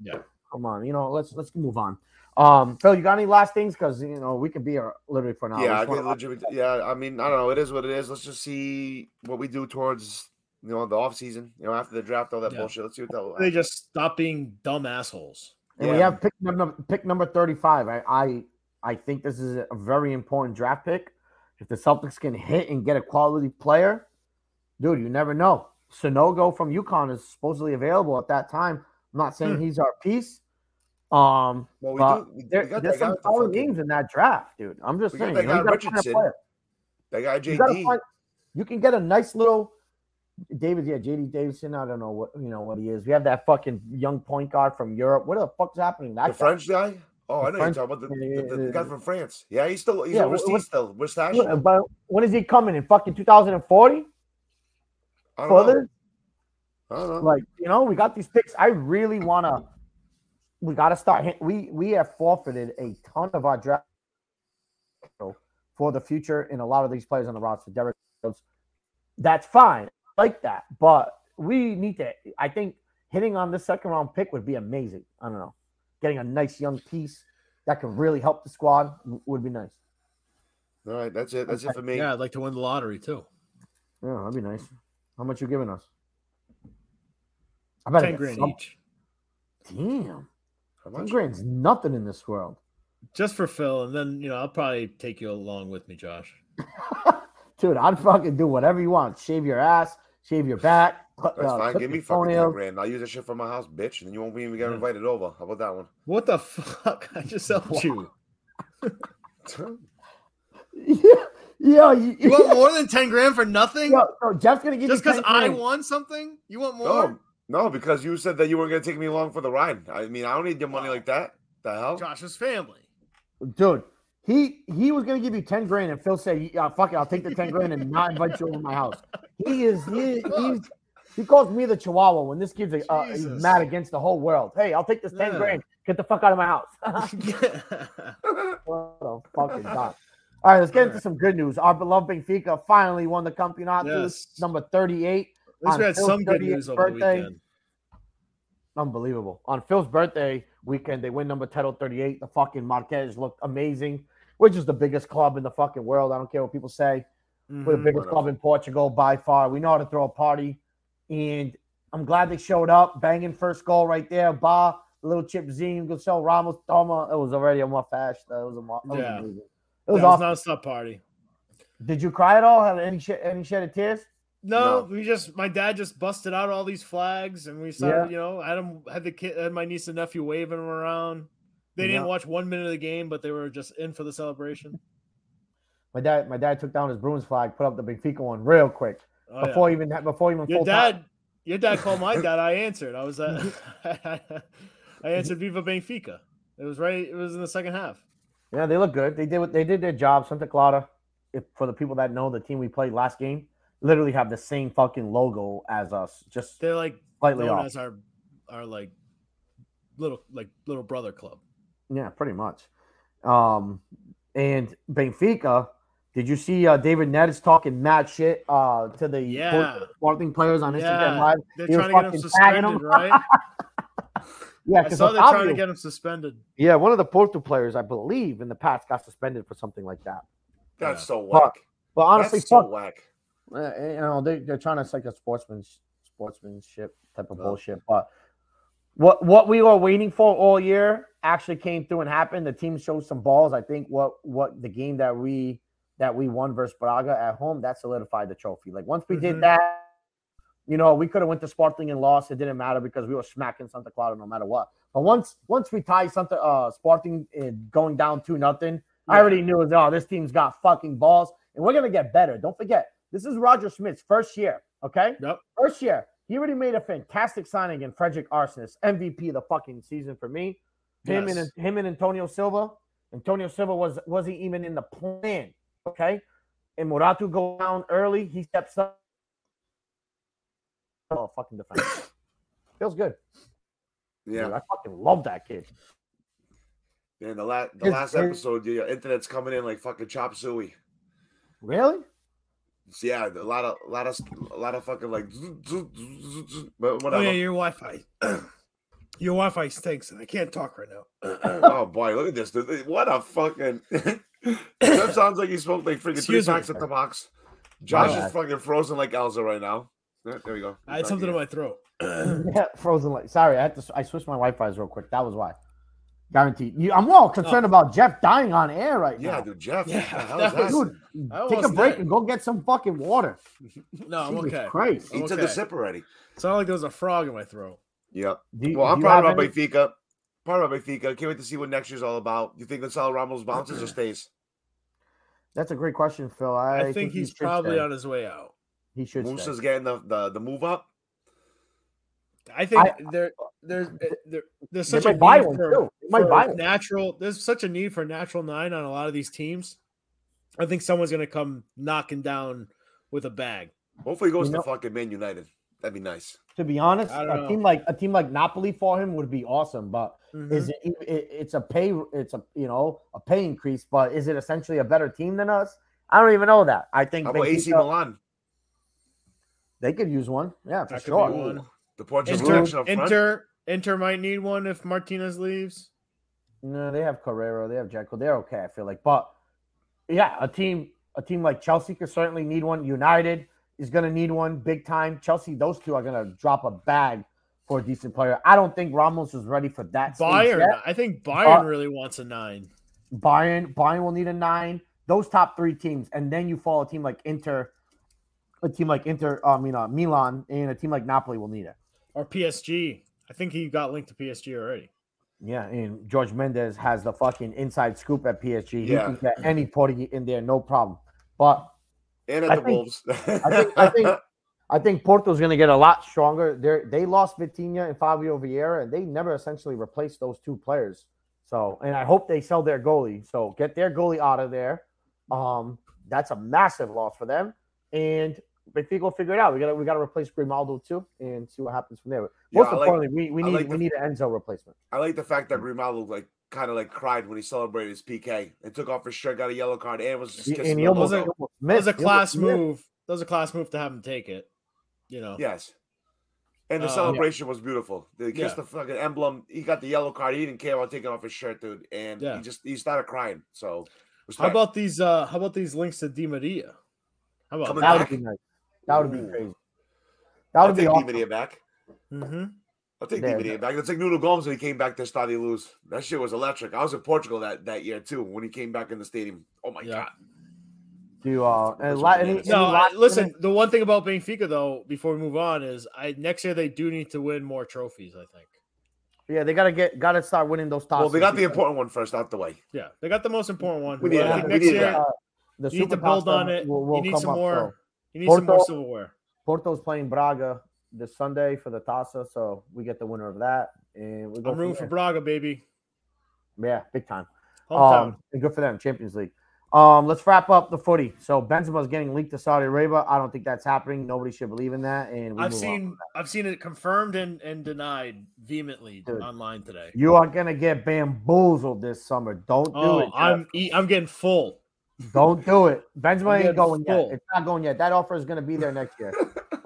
Yeah. Come on. You know, let's let's move on. Um, Phil, you got any last things? Because, you know, we could be here literally for now. Yeah, I legit, yeah, I mean, I don't know. It is what it is. Let's just see what we do towards, you know, the offseason, you know, after the draft, all that yeah. bullshit. Let's see what that will They happen. Just stop being dumb assholes. And yeah. we have pick number, pick number thirty-five. I, I I think this is a very important draft pick. If the Celtics can hit and get a quality player, dude, you never know. Sonogo from UConn is supposedly available at that time. I'm not saying hmm. he's our piece. Um, well, we uh, do, we, there, we got there's some solid names in that draft, dude. I'm just saying, that guy Richardson, that guy J D. You, find, you can get a nice little David, yeah, J D Davidson. I don't know what you know what he is. We have that fucking young point guard from Europe. What the fuck's happening? That the guy? French guy? Oh, the I know French, you're talking about the, the, the, the guy from France. Yeah, he's still he's yeah, overseas what, still. We're stashing. But when is he coming in? Fucking two thousand forty? I don't Further? know. I don't know. Like, you know, we got these picks. I really wanna. We gotta start. We we have forfeited a ton of our draft for the future in a lot of these players on the roster. Derek, that's fine. Like that, but we need to. I think hitting on this second round pick would be amazing. I don't know, getting a nice young piece that could really help the squad would be nice. All right, that's it. That's okay. it for me. Yeah, I'd like to win the lottery too. Yeah, that'd be nice. How much you giving us? I bet ten grand some... each. Damn, ten grand's nothing in this world. Just for Phil, and then you know I'll probably take you along with me, Josh. Dude, I'd fucking do whatever you want. Shave your ass. Shave your back. That's uh, fine. Give me fucking ten grand. I'll use that shit for my house, bitch. And then you won't even get invited over. How about that one? What the fuck? I just helped you. yeah, yeah, you, you want yeah. more than ten grand for nothing? No, no, Jeff's going to give just you Just because I won something? You want more? No, no, because you said that you weren't going to take me along for the ride. I mean, I don't need your money like that. The hell? Josh's family. Dude, he he was going to give you ten grand, and Phil said, yeah, fuck it, I'll take the ten grand and not invite you over to my house. He is. He, he's, he calls me the Chihuahua when this kid's uh, he's mad against the whole world. Hey, I'll take this ten yeah. grand. Get the fuck out of my house. What a fucking God. All right, let's get All into right. some good news. Our beloved Benfica finally won the Campeonato, yes. number thirty-eight. At least we had Phil's some good news over birthday. the weekend. Unbelievable. On Phil's birthday weekend, they win number title thirty-eight. The fucking Marquez looked amazing, which is the biggest club in the fucking world. I don't care what people say. Mm-hmm. We're the biggest club in Portugal by far. We know how to throw a party. And I'm glad they showed up. Banging first goal right there. Ba, little chip zine, Gonçalo Ramos, Toma. It was already a mufash. It was a mufash. Yeah. It was, it was, awesome. was not a party. Did you cry at all? Have any, sh- any shed of tears? No, no, we just, my dad just busted out all these flags. And we saw, yeah. you know, Adam had the kid, had my niece and nephew waving them around. They yeah. didn't watch one minute of the game, but they were just in for the celebration. My dad, my dad took down his Bruins flag, put up the Benfica one real quick oh, before yeah. even before even your full dad. Time. Your dad called my dad. I answered. I was at, I answered Viva Benfica. It was right. It was in the second half. Yeah, they look good. They did what they did their job. Santa Clara, if, for the people that know the team we played last game, literally have the same fucking logo as us. Just they're like slightly known off. As our our like little like little brother club. Yeah, pretty much. Um, and Benfica. Did you see uh, David Neres talking mad shit uh, to the yeah. Sporting players on Instagram yeah. Live? They're he trying to get him suspended, him. right? yeah, I saw they're obvious. trying to get him suspended. Yeah, one of the Porto players, I believe, in the past got suspended for something like that. That's yeah. so whack. But honestly, That's so fuck. whack. You know, they, they're trying to, it's like a sportsman, sportsmanship type of no. bullshit. But what, what we were waiting for all year actually came through and happened. The team showed some balls. I think what, what the game that we... that we won versus Braga at home, that solidified the trophy. Like, once we mm-hmm. did that, you know, we could have went to Sporting and lost. It didn't matter because we were smacking Santa Clara no matter what. But once once we tied Santa, uh, Sporting going down two nothing, yeah. I already knew, oh, this team's got fucking balls. And we're going to get better. Don't forget, this is Roger Smith's first year, okay? Yep. First year. He already made a fantastic signing in Frederick Arsenis, M V P of the fucking season for me. Him, yes. and, him and Antonio Silva. Antonio Silva was, wasn't even in the plan. Okay, and Muratu go down early. He steps up. Oh, fucking defense. Feels good. Yeah. Dude, I fucking love that kid. Man, the, la- the last it's, episode, your internet's coming in like fucking chop suey. Really? Yeah, a lot of, a lot of, a lot of fucking like. But whatever. Oh, yeah, your Wi-Fi. Your Wi-Fi stinks, and I can't talk right now. Oh boy, look at this! Dude. What a fucking. That sounds like he smoked like freaking Excuse three packs at the box. Josh oh, is fucking frozen like Elsa right now. There we go. I had something in my throat. yeah, frozen like. Sorry, I had to. I switched my Wi-Fi's real quick. That was why. Guaranteed. You, I'm all concerned oh. about Jeff dying on air right yeah, now. Yeah, dude, Jeff. Yeah, the hell that is was, dude, I take a break dead. and go get some fucking water. No, I'm Jesus okay. Christ, he took okay. the sip already. It's not like there was a frog in my throat. Yeah. You, well, I'm proud about my Benfica. Proud about Benfica. Can't wait to see what next year's all about. You think Gonçalo Ramos bounces or stays? That's a great question, Phil. I, I think, think he's, he's probably on his way out. He should. Musa's getting the, the, the move up. I think I, there there's there, there's such a need buy one for, too. Might for buy natural. One. There's such a need for natural nine on a lot of these teams. I think someone's going to come knocking down with a bag. Hopefully, he goes you know, to fucking Man United. That'd be nice. To be honest, a know. team like a team like Napoli for him would be awesome. But mm-hmm. is it, it? It's a pay. It's a you know a pay increase. But is it essentially a better team than us? I don't even know that. I think. How about A C Milan? They could use one. Yeah, for that sure. Could be one. The Portuguese Inter Inter might need one if Martinez leaves. No, they have Carrero, they have Jekyll. They're okay, I feel like. But yeah, a team a team like Chelsea could certainly need one. United is going to need one big time. Chelsea, those two are going to drop a bag for a decent player. I don't think Ramos is ready for that. Bayern, I think Bayern uh, really wants a nine. Bayern, Bayern will need a nine. Those top three teams, and then you follow a team like Inter, a team like Inter, I mean uh, Milan, and a team like Napoli will need it. Or P S G. I think he got linked to P S G already. Yeah, and Jorge Mendes has the fucking inside scoop at P S G. He yeah. can get any Portuguese in there, no problem. But and at I the think, Wolves. I think I think I think Porto's gonna get a lot stronger. They're, they lost Vitinha and Fabio Vieira, and they never essentially replaced those two players. So and I hope they sell their goalie. So get their goalie out of there. Um, that's a massive loss for them. And Benfica will figure it out. We got we got to replace Grimaldo too, and see what happens from there. But yeah, most I importantly, like, we, we need like the, we need an Enzo replacement. I like the fact that Grimaldo like kind of like cried when he celebrated his P K and took off his shirt, got a yellow card, and was just kissing. That was a, a class move. That was a class move to have him take it. You know. Yes. And the uh, celebration yeah. was beautiful. They kissed yeah. the fucking emblem. He got the yellow card. He didn't care about taking off his shirt, dude. And yeah. he just he started crying. So respect. How about these? Uh, how about these links to Di Maria? How about Coming that back? Would be nice. That would be crazy. That would I'll be take awesome. Di Maria back. Mm-hmm. I'll take Di Maria back. Let's take Nuno Gomes when he came back to Estádio da Luz. That shit was electric. I was in Portugal that, that year too when he came back in the stadium. Oh my yeah. god. Do uh and la- any, any no, la- listen. The one thing about Benfica though, before we move on, is I next year they do need to win more trophies. I think. Yeah, they gotta get gotta start winning those trophies. Well, they got the important one first out the way. Yeah, they got the most important one. We need yeah, next we need year. Uh, the you need to build on it. Will, will you need some up, more. So. You need Porto, some more silverware. Porto's playing Braga this Sunday for the Taça, so we get the winner of that. And we go I'm rooting for Braga, baby. Yeah, big time. Hometown. Um, and good for them, Champions League. Um, let's wrap up the footy. So Benzema's getting linked to Saudi Arabia. I don't think that's happening. Nobody should believe in that. And we I've seen I've seen it confirmed and, and denied vehemently Dude, online today. You are gonna get bamboozled this summer. Don't do oh, it. Jeff. I'm I'm getting full. Don't do it. Benzema ain't going full. yet. It's not going yet. That offer is going to be there next year.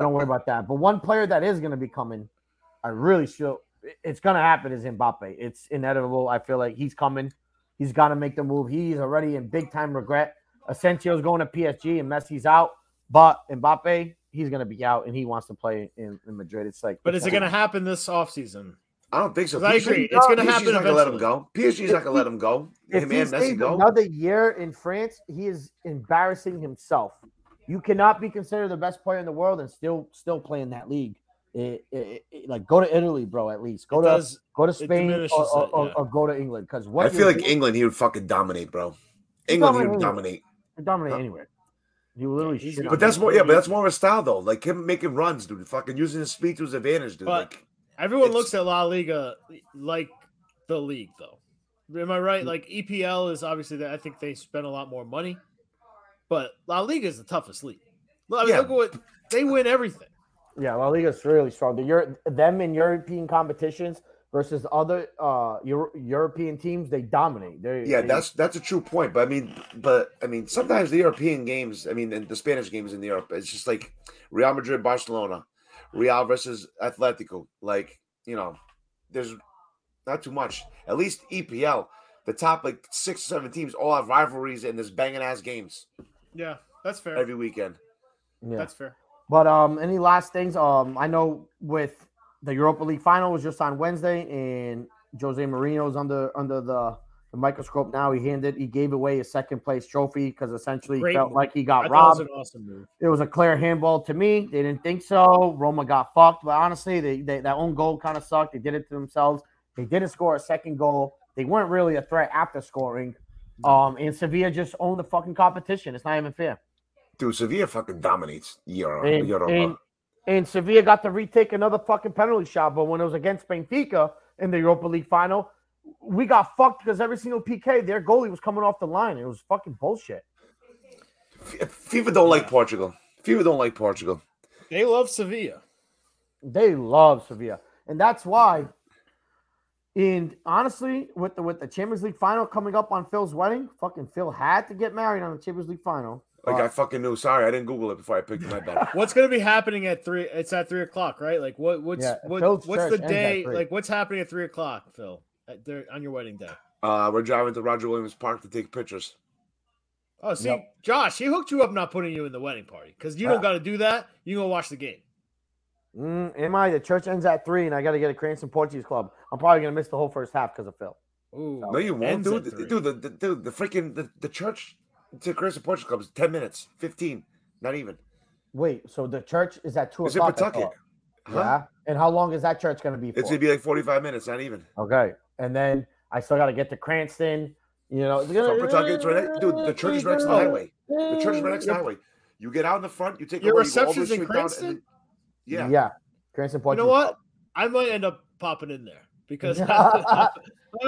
Don't worry about that. But one player that is going to be coming, I really feel it's going to happen, is Mbappe. It's inevitable. I feel like he's coming. He's got to make the move. He's already in big-time regret. Asensio's going to P S G, and Messi's out. But Mbappe, he's going to be out, and he wants to play in, in Madrid. It's like, But is it going to happen this offseason? I don't think so. I agree. It's going to happen. P S G's not going to let him go. P S G's not going to let him go. Him and Messi go. Another year in France, he is embarrassing himself. You cannot be considered the best player in the world and still still play in that league. It, it, it, like go to Italy, bro. At least go it to does, go to Spain or, or, it, yeah. or go to England. Because what I feel like doing, England, he would fucking dominate, bro. England, he would dominate. He'd dominate anywhere. You literally yeah, shit. But that's more. Yeah, but that's more of a style though. Like him making runs, dude. Fucking using his speed to his advantage, dude. But, like. Everyone it's, looks at La Liga like the league, though. Am I right? Like, E P L is obviously that. I think they spend a lot more money. But La Liga is the toughest league. I mean, yeah. Look at what – they win everything. Yeah, La Liga is really strong. The Euro, them in European competitions versus other uh, Euro, European teams, they dominate. They, yeah, they, that's that's a true point. But, I mean, but I mean, sometimes the European games – I mean, the Spanish games in Europe, it's just like Real Madrid, Barcelona. Real versus Atletico, like, you know, there's not too much. At least E P L, the top like six or seven teams all have rivalries and there's banging ass games. Yeah, that's fair. Every weekend. Yeah, that's fair. But um, any last things? Um, I know with the Europa League final was just on Wednesday, and Jose Mourinho's under under the, the microscope now. He handed he gave away his second place trophy because essentially he Great felt move. like he got I robbed. It was, an awesome move. It was a clear handball to me. They didn't think so. Roma got fucked, but honestly, they, they that own goal kind of sucked. They did it to themselves. They didn't score a second goal. They weren't really a threat after scoring. Um, and Sevilla just owned the fucking competition. It's not even fair. Dude, Sevilla fucking dominates Euro, and, Europa. And, and Sevilla got to retake another fucking penalty shot, but when it was against Benfica in the Europa League final, we got fucked because every single P K, their goalie was coming off the line. It was fucking bullshit. FIFA don't like Portugal. FIFA don't like Portugal. They love Sevilla. They love Sevilla. And that's why, and honestly, with the with the Champions League final coming up on Phil's wedding, fucking Phil had to get married on the Champions League final. Like uh, I fucking knew. Sorry, I didn't Google it before I picked my bet. What's gonna be happening at three? It's at three o'clock, right? Like what? What's yeah, what, what's the day? Like what's happening at three o'clock, Phil? At their, on your wedding day? Uh, we're driving to Roger Williams Park to take pictures. Oh, see, yep. Josh, he hooked you up, not putting you in the wedding party because you yeah. don't got to do that. You gonna watch the game. Mm, am I? The church ends at three, and I got to get a Cranston Portuguese Club. I'm probably gonna miss the whole first half because of Phil. Ooh, so, no, you won't, dude. Dude, the, the dude, the freaking the, the church. To Cranston Portuguese Club is ten minutes, fifteen, not even. Wait, so the church is at two is o'clock. Is it Pawtucket? Huh? Yeah. And how long is that church going to be for? It's going to be like forty-five minutes, not even. Okay, and then I still got to get to Cranston. You know, it's gonna, so Pawtucket's right next. Dude, the church is right next to the highway. The church is right next to the highway. You get out in the front. You take your reception's in Cranston. Then, yeah, yeah, Cranston Portuguese. You know what? I might end up popping in there because.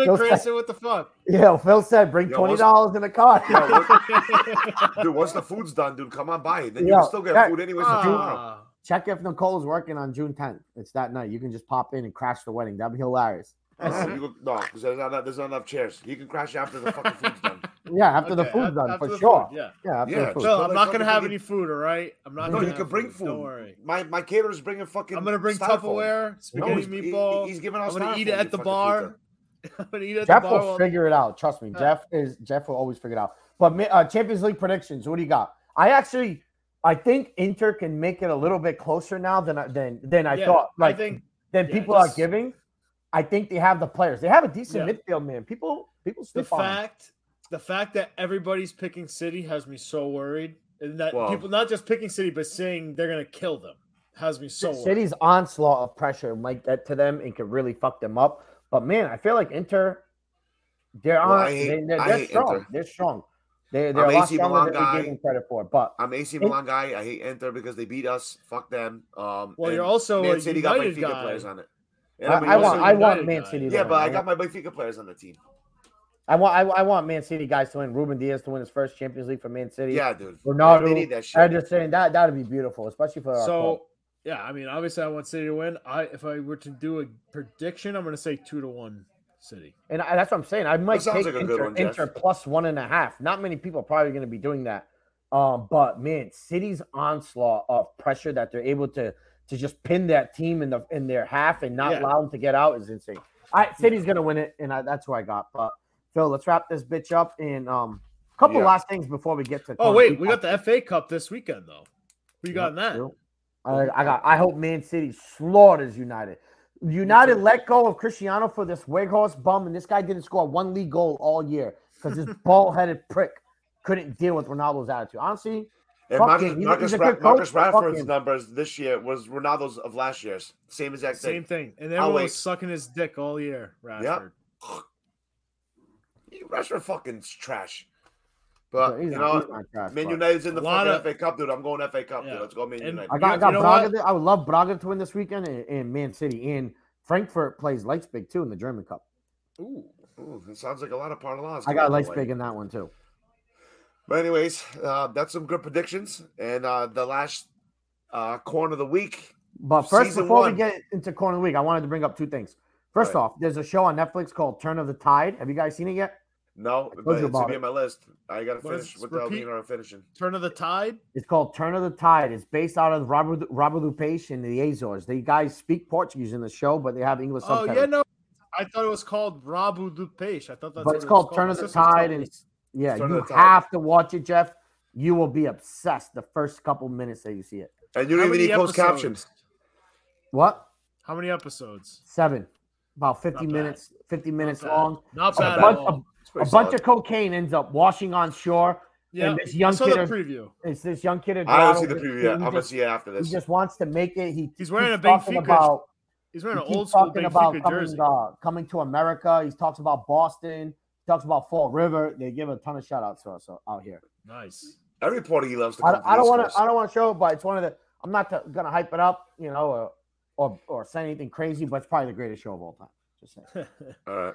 Phil Cranston, said, what the fuck? Yeah, Phil said, bring yo, twenty dollars in the car. Yo, what, dude, once the food's done, dude, come on by it. Then yo, you can still get check, food anyways uh, tomorrow. Check if Nicole's working on June tenth. It's that night. You can just pop in and crash the wedding. That'd be hilarious. Uh, you go, no, because there's not, there's not enough chairs. You can crash after the fucking food's done. Yeah, after okay, the food's after, done, after for sure. Food, yeah, yeah, after yeah the food. No, I'm not going to have any food, all right? I'm not. No, you can bring food. Don't worry. My, my caterer's bringing fucking I'm going to bring Tupperware, spaghetti meatball. He's giving us I'm going to eat it at the bar. Jeff will figure it out. Trust me. Yeah. Jeff is Jeff will always figure it out. But uh, Champions League predictions. What do you got? I actually, I think Inter can make it a little bit closer now than I, than than I yeah, thought. Like I think, than yeah, people just, are giving. I think they have the players. They have a decent yeah. midfield, man. People people still. The fact the fact that everybody's picking City has me so worried, and that Whoa. people not just picking City but saying they're gonna kill them has me so. worried. City's onslaught of pressure like that to them and could really fuck them up. But man, I feel like Inter, they're well, on. They, they're, they're, strong. Inter. they're strong. They're strong. They're a lot stronger than we gave them credit for. But I'm A C Milan it, guy. I hate Inter because they beat us. Fuck them. Um, well, you're also Man City got Benfica guy. players on it. And I, I, I want. I want Man City. Yeah, but I got my Benfica players on the team. I want. I, I want Man City guys to win. Ruben Dias to win his first Champions League for Man City. Yeah, dude. Ronaldo. They need that shit. I'm just saying that that would be beautiful, especially for our. So. Yeah, I mean, obviously, I want City to win. I, if I were to do a prediction, I'm going to say two to one City, and I, that's what I'm saying. I might take like Inter, one, Inter plus one and a half. Not many people are probably going to be doing that, um, but man, City's onslaught of pressure that they're able to to just pin that team in the in their half and not yeah. allow them to get out is insane. I City's going to win it, and I, that's who I got. But Phil, let's wrap this bitch up. And um, a couple yeah. last things before we get to. Oh wait, we got the F A Cup this weekend though. We got that. True. I, I got. I hope Man City slaughters United. United let go of Cristiano for this Weghorst bum, and this guy didn't score one league goal all year because this bald-headed prick couldn't deal with Ronaldo's attitude. Honestly, and Marcus, he's, Marcus, he's Ra- Marcus Rashford's numbers this year was Ronaldo's of last year's. Same exact thing. Same thing. And everyone Always. was sucking his dick all year, Rashford. Yep. Rashford fucking trash. But, so you know, trash, Man United's in the fucking of, F A Cup, dude. I'm going F A Cup, yeah. dude. Let's go Man United. I got, I got Braga. I would love Braga to win this weekend and, and Man City. And Frankfurt plays Leipzig, too, in the German Cup. Ooh. Ooh, that sounds like a lot of parlays. I got Leipzig in that one, too. But anyways, uh, that's some good predictions. And uh, the last uh, corner of the week. But first, before one. we get into corner of the week, I wanted to bring up two things. First right. off, there's a show on Netflix called Turn of the Tide. Have you guys seen it yet? No, but it's gonna be on my list. I gotta finish with Leonardo finishing. Turn of the Tide. It's called Turn of the Tide. It's based out of Rabo de Peixe in the Azores. They guys speak Portuguese in the show, but they have English subtitles. Oh yeah, no, I thought it was called Rabo de Peixe. I thought that's. But it's called Turn of the Tide, and yeah, you have to watch it, Jeff. You will be obsessed the first couple minutes that you see it. And you don't even need closed captions. What? How many episodes? Seven, about fifty minutes. Fifty minutes long. Not bad at all. A solid. bunch of cocaine ends up washing on shore. Yeah, and this young I saw kid the preview. It's this young kid. I don't see the preview yet. I'm going to see it after this. He just wants to make it. He, he's wearing a Benfica. About, he's wearing an old school Benfica jersey. Coming, uh, coming to America. He talks about Boston. He talks about Fall River. They give a ton of shout-outs to us out here. Nice. Everybody loves to. I, to I don't want to. I don't want to show it, but it's one of the. I'm not to, gonna hype it up, you know, or, or or say anything crazy, but it's probably the greatest show of all time. Just saying. All right.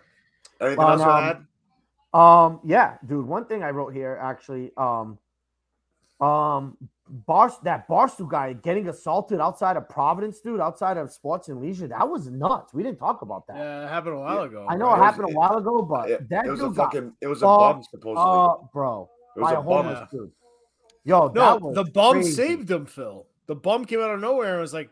Anything um, else to add? Um, um. Yeah, dude. One thing I wrote here actually. Um. Um. Bar that Barstool guy getting assaulted outside of Providence, dude, outside of Sports and Leisure. That was nuts. We didn't talk about that. Yeah, it happened a while yeah. ago. I know it, it happened it, a while ago, but it, that it was dude a fucking. Got, it was a bum, supposedly. Oh, uh, bro. It was a bum, yeah. dude. Yo, no, was the bum crazy. Saved him, Phil. The bum came out of nowhere and was like,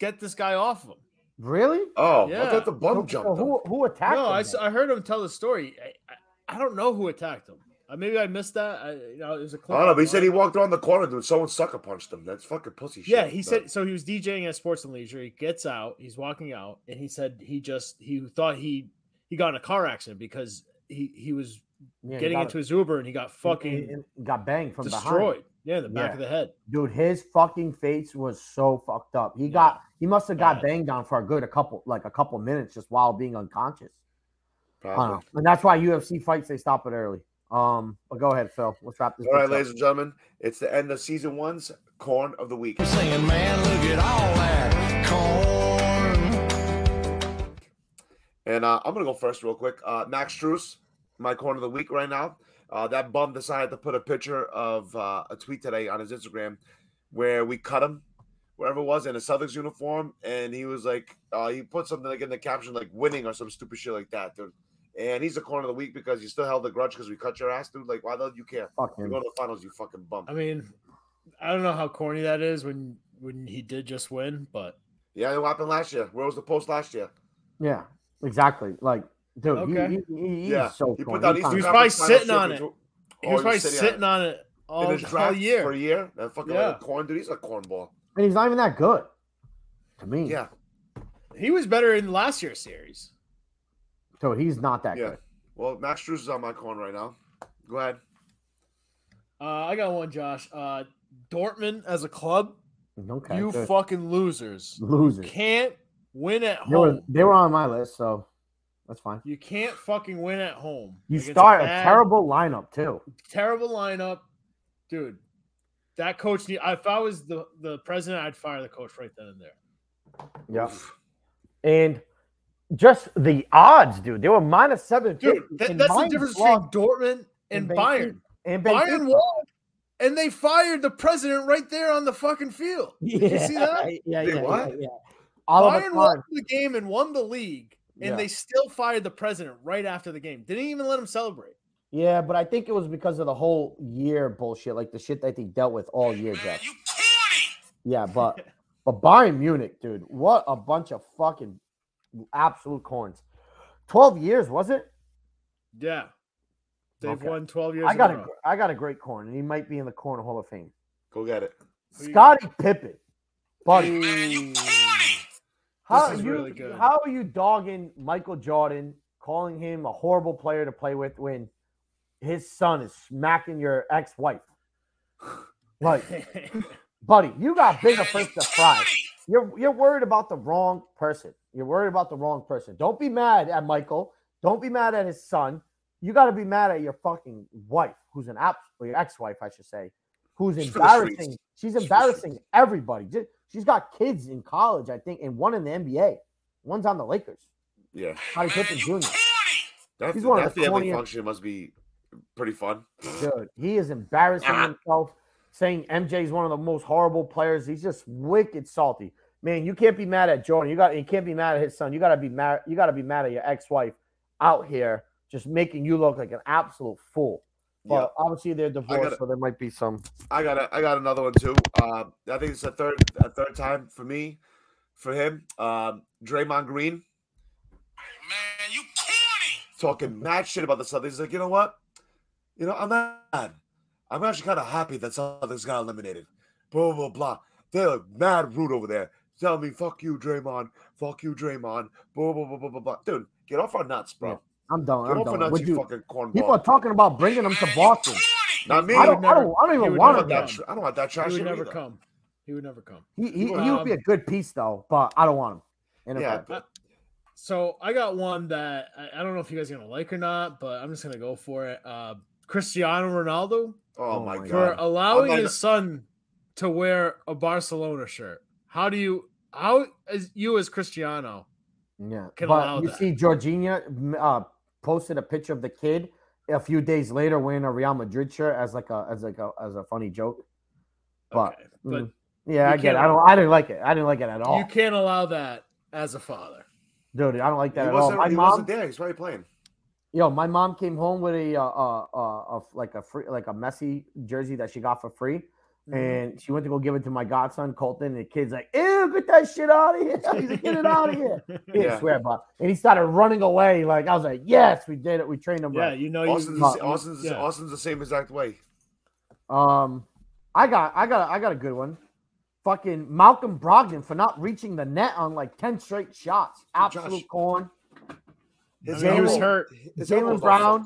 "Get this guy off him." Really? Oh, yeah. I thought the bum so, jumped. So who who attacked? No, him? No, I, I heard him tell the story. I, I, I don't know who attacked him. I, maybe I missed that. I, you know, it was a clip. I don't know. But he said he walked around the corner, dude. Someone sucker punched him. That's fucking pussy shit. Yeah, he but. said so. He was DJing at Sports and Leisure. He gets out. He's walking out, and he said he just he thought he he got in a car accident because he he was yeah, getting he into a, his Uber and he got fucking he got banged from destroyed. Behind. Yeah, the back yeah. of the head. Dude, his fucking face was so fucked up. He yeah. got he must have got yeah. banged on for a good a couple like a couple minutes just while being unconscious. Probably. Uh, and that's why U F C fights, they stop it early. Um, but go ahead, Phil. Let's wrap this up. All right, ladies and gentlemen, it's the end of season one's Corn of the Week. You're saying, man, look at all that corn. And uh, I'm gonna go first real quick. Uh, Max Strus, my Corn of the Week right now. Uh, that bum decided to put a picture of uh, a tweet today on his Instagram where we cut him, wherever it was, in a Celtics uniform. And he was like, uh, he put something like in the caption, like winning or some stupid shit like that, dude. And he's the Corn of the Week because you still held the grudge because we cut your ass, dude. Like, why don't you care? Fuck you go to the finals, you fucking bum. I mean, I don't know how corny that is when, when he did just win, but. Yeah, it happened last year. Where was the post last year? Yeah, exactly. Like. Dude, okay. he, he, he, he's yeah. so he, put down he was probably sitting on it. He was, he was probably sitting on it all, in his all year. For a year. That fucking yeah. corn, dude. He's a cornball. And he's not even that good to me. Yeah. He was better in last year's series. So he's not that yeah. good. Well, Max Strus is on my corn right now. Go ahead. Uh, I got one, Josh. Uh, Dortmund as a club. Okay, you good. Fucking losers. Losers. You can't win at they home. Were, they were on my list, so. That's fine. You can't fucking win at home. You like start a, bad, a terrible lineup, too. Terrible lineup. Dude, that coach, need, if I was the, the president, I'd fire the coach right then and there. Yeah. And just the odds, dude. They were minus seven. Dude, that, that's the difference between Dortmund and, and Bayern. And Bayern won. And they fired the president right there on the fucking field. Did yeah. you see that? Yeah, they yeah, won. yeah, yeah. All Bayern won the game and won the league. And yeah. they still fired the president right after the game. Didn't even let him celebrate. Yeah, but I think it was because of the whole year bullshit, like the shit that they dealt with all year. Man, you corny! Yeah, but but Bayern Munich, dude, what a bunch of fucking absolute corns. Twelve years, was it? Yeah, they've okay. won twelve years. I got in a row. I got a great corn, and he might be in the Corn Hall of Fame. Go get it, Scotty Pippen, buddy. Man, you corny! How are, you, really good. how are you dogging Michael Jordan, calling him a horrible player to play with when his son is smacking your ex-wife? Like, buddy, you got bigger fish to fry. You're, you're worried about the wrong person. You're worried about the wrong person. Don't be mad at Michael. Don't be mad at his son. You got to be mad at your fucking wife, who's an app, or your ex-wife, I should say, who's embarrassing. She's embarrassing everybody. Just, She's got kids in college, I think, and one in the N B A. One's on the Lakers. Yeah. Scottie Pippen Junior That's, He's one that's of the, the family function must be pretty fun. Dude, he is embarrassing ah. himself, saying M J is one of the most horrible players. He's just wicked salty. Man, you can't be mad at Jordan. You got you can't be mad at his son. You gotta be mad, you gotta be mad at your ex-wife out here just making you look like an absolute fool. But yeah. obviously they're divorced, gotta, so there might be some. I got a, I got another one too. Uh, I think it's a third a third time for me, for him. Um, Draymond Green. Man, you corny! Talking mad shit about the Celtics. He's like, you know what? You know, I'm not mad. I'm actually kind of happy that Celtics got eliminated. Blah blah blah. They're mad rude over there. Tell me, fuck you, Draymond. Fuck you, Draymond. Blah blah blah blah blah blah. Dude, get off our nuts, bro. Yeah. I'm done. I'm done. Nuts, you fucking cornball. People are talking about bringing them to Boston. Not me. I don't, never, I don't, I don't even want that. Tr- I don't want that trash. He would never either. come. He would never come. He, he, he um, would be a good piece though, but I don't want him. And yeah. I, so I got one that I, I don't know if you guys are gonna like or not, but I'm just gonna go for it. Uh, Cristiano Ronaldo oh my for God. allowing not... his son to wear a Barcelona shirt. How do you, how is you as Cristiano? Yeah, can but allow you that? See, Jorginho uh, posted a picture of the kid a few days later wearing a Real Madrid shirt as like a as like a as a funny joke. But, okay, but mm, yeah, I get it. I don't. I didn't like it. I didn't like it at all. You can't allow that as a father, dude. I don't like that he at all. My he mom, wasn't there. He's probably playing. Yo, my mom came home with a uh, uh, uh, uh like a free like a Messi jersey that she got for free, mm-hmm. and she went to go give it to my godson Colton. And the kid's like, "Ew, get that shit out of here! He's like, get it out of here!" Yeah. I swear, but and he started running away. Like I was like, "Yes, we did it. We trained him." Yeah, right. you know, Austin's you, the, Austin's, yeah. Austin's the same exact way. Um. I got, I got, I got a good one. Fucking Malcolm Brogdon for not reaching the net on like ten straight shots. Absolute Josh. corn. His Jaylen, he was hurt. Jaylen Brown.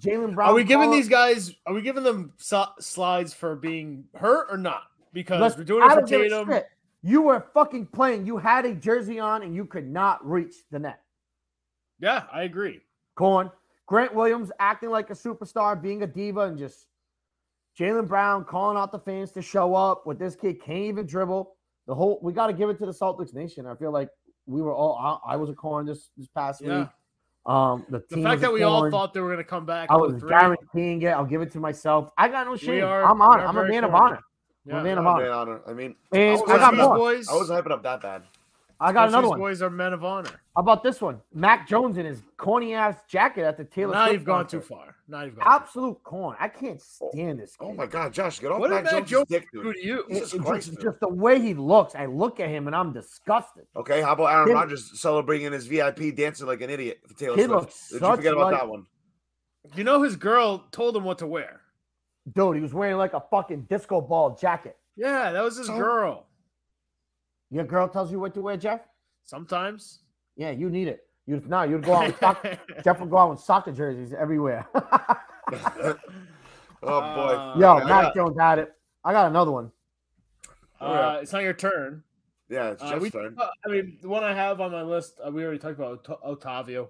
Jaylen Brown. Are we giving these guys? Are we giving them so- slides for being hurt or not? Because Let's, we're doing it for Tatum. You were fucking playing. You had a jersey on and you could not reach the net. Yeah, I agree. Corn. Grant Williams acting like a superstar, being a diva, and just. Jaylen Brown calling out the fans to show up with this kid can't even dribble. The whole we got to give it to the Celtics Nation. I feel like we were all I, I was a corn this this past yeah. week. Um, the, the fact that we all thought they were going to come back. I was guaranteeing it. I'll give it to myself. I got no shame. Are, I'm on. I'm a man of honor. Yeah, I'm a man of honor. honor. I mean, and I, I got more. Boys, I wasn't hyping up that bad. I got another one. Boys are men of honor. How about this one? Mac Jones in his corny ass jacket at the Taylor Swift. Now you've gone too far. Now you've gone absolute corn. I can't stand this. Oh my God, Josh, get off Mac Jones' Jones dick, dude. To you? It's just, just the way he looks. I look at him and I'm disgusted. Okay, how about Aaron Rodgers celebrating his V I P dancing like an idiot for Taylor Swift? Did you forget about that one? You know his girl told him what to wear. Dude, he was wearing like a fucking disco ball jacket. Yeah, that was his girl. Your girl tells you what to wear, Jeff? Sometimes. Yeah, you need it. You now you'd go out with soccer, Jeff would go out with soccer jerseys everywhere. oh boy. Uh, Yo, Mac Jones had it. I got another one. Uh, it's not your turn. Yeah, it's Jeff's uh, turn. Uh, I mean, the one I have on my list, uh, we already talked about Ot- Otavio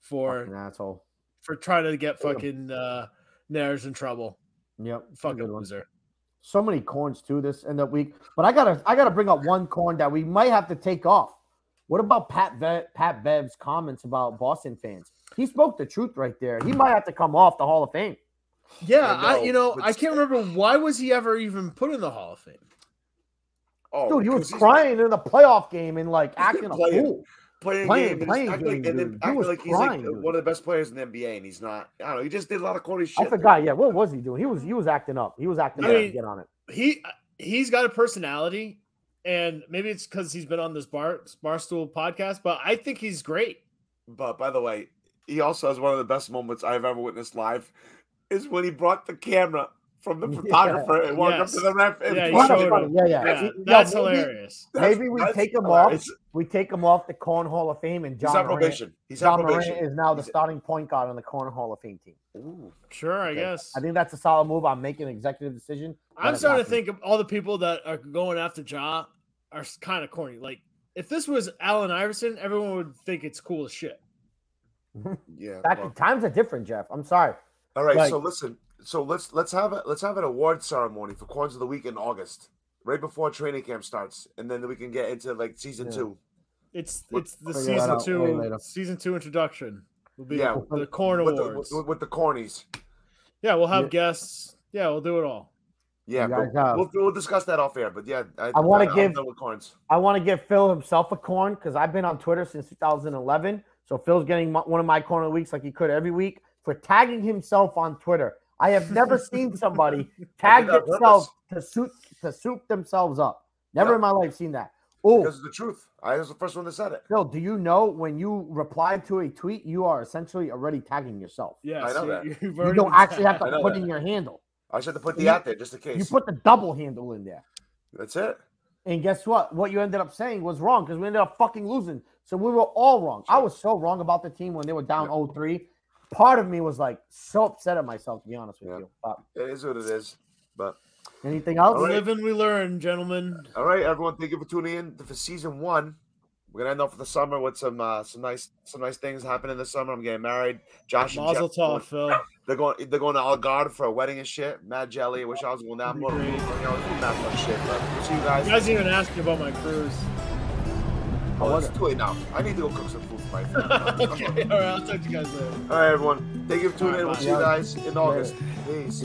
for fucking asshole. For trying to get fucking uh, Neres in trouble. Yep. Fucking loser. So many corns too this end of week, but I gotta I gotta bring up one corn that we might have to take off. What about Pat Be- Pat Bev's comments about Boston fans? He spoke the truth right there. He might have to come off the Hall of Fame. Yeah, I know, I, you know I can't remember why was he ever even put in the Hall of Fame. Oh, dude, he was crying in the playoff game and like acting a fool. Playing, playing, game, playing, playing game, and then like he's crying, like one of the best players in the N B A, and he's not. I don't know. He just did a lot of corny shit. I forgot. Dude. Yeah, what was he doing? He was he was acting up. He was acting yeah. up. To get on it. He he's got a personality, and maybe it's because he's been on this bar Barstool podcast. But I think he's great. But by the way, he also has one of the best moments I've ever witnessed live. Is when he brought the camera from the photographer yeah. and walked yes. up to the ref. And yeah, yeah, yeah, yeah. That's yeah, maybe, hilarious. Maybe that's, we that's take hilarious. him off. We take him off the Corn Hall of Fame, and John He's on Morant, probation. He's John on probation. Morant is now the He's starting point guard on the Corn Hall of Fame team. Ooh, sure, I okay. guess. I think that's a solid move. I'm making an executive decision. I'm starting to think of all the people that are going after Ja are kind of corny. Like, if this was Allen Iverson, everyone would think it's cool as shit. yeah, Back well. times are different, Jeff. I'm sorry. All right, like, so listen. So let's let's have a, let's have an award ceremony for Corns of the Week in August, right before training camp starts, and then we can get into like season yeah. two. It's it's the season two season two introduction. Will be yeah, the, the Corn with Awards the, with, with the cornies. Yeah, we'll have yeah. guests. Yeah, we'll do it all. Yeah, but we'll, we'll discuss that off air. But yeah, I, I want to give corns. I want to give Phil himself a corn because I've been on Twitter since two thousand eleven. So Phil's getting my, one of my corn of the weeks like he could every week for tagging himself on Twitter. I have never seen somebody tag themselves to suit to soup themselves up. Never yep. in my life seen that. Oh, because it's the truth. I was the first one that said it. Phil, do you know when you reply to a tweet, you are essentially already tagging yourself? Yeah, I know so that. You don't actually have to put that. in your handle. I just have to put the out there just in case. You put the double handle in there. That's it. And guess what? What you ended up saying was wrong because we ended up fucking losing. So we were all wrong. Sure. I was so wrong about the team when they were down oh three. Yeah. Part of me was like so upset at myself, to be honest with yeah. you. But it is what it is. But anything else? Right. Live and we learn, gentlemen. All right, everyone. Thank you for tuning in for season one. We're gonna end off with the summer with some uh, some nice some nice things happening in the summer. I'm getting married. Josh and Jeff, tov, Phil. They're going they're going to Algarve for a wedding and shit. Mad jelly. Wish I was going down more. Really, you know, not much shit. But we'll see you guys. You guys didn't even ask me about my cruise. Oh, that's too late now. I need to go cook some food for my friend. Okay, all right. I'll talk to you guys later. All right, everyone. Thank you for tuning right, in. Bye. We'll see you guys in August. Peace.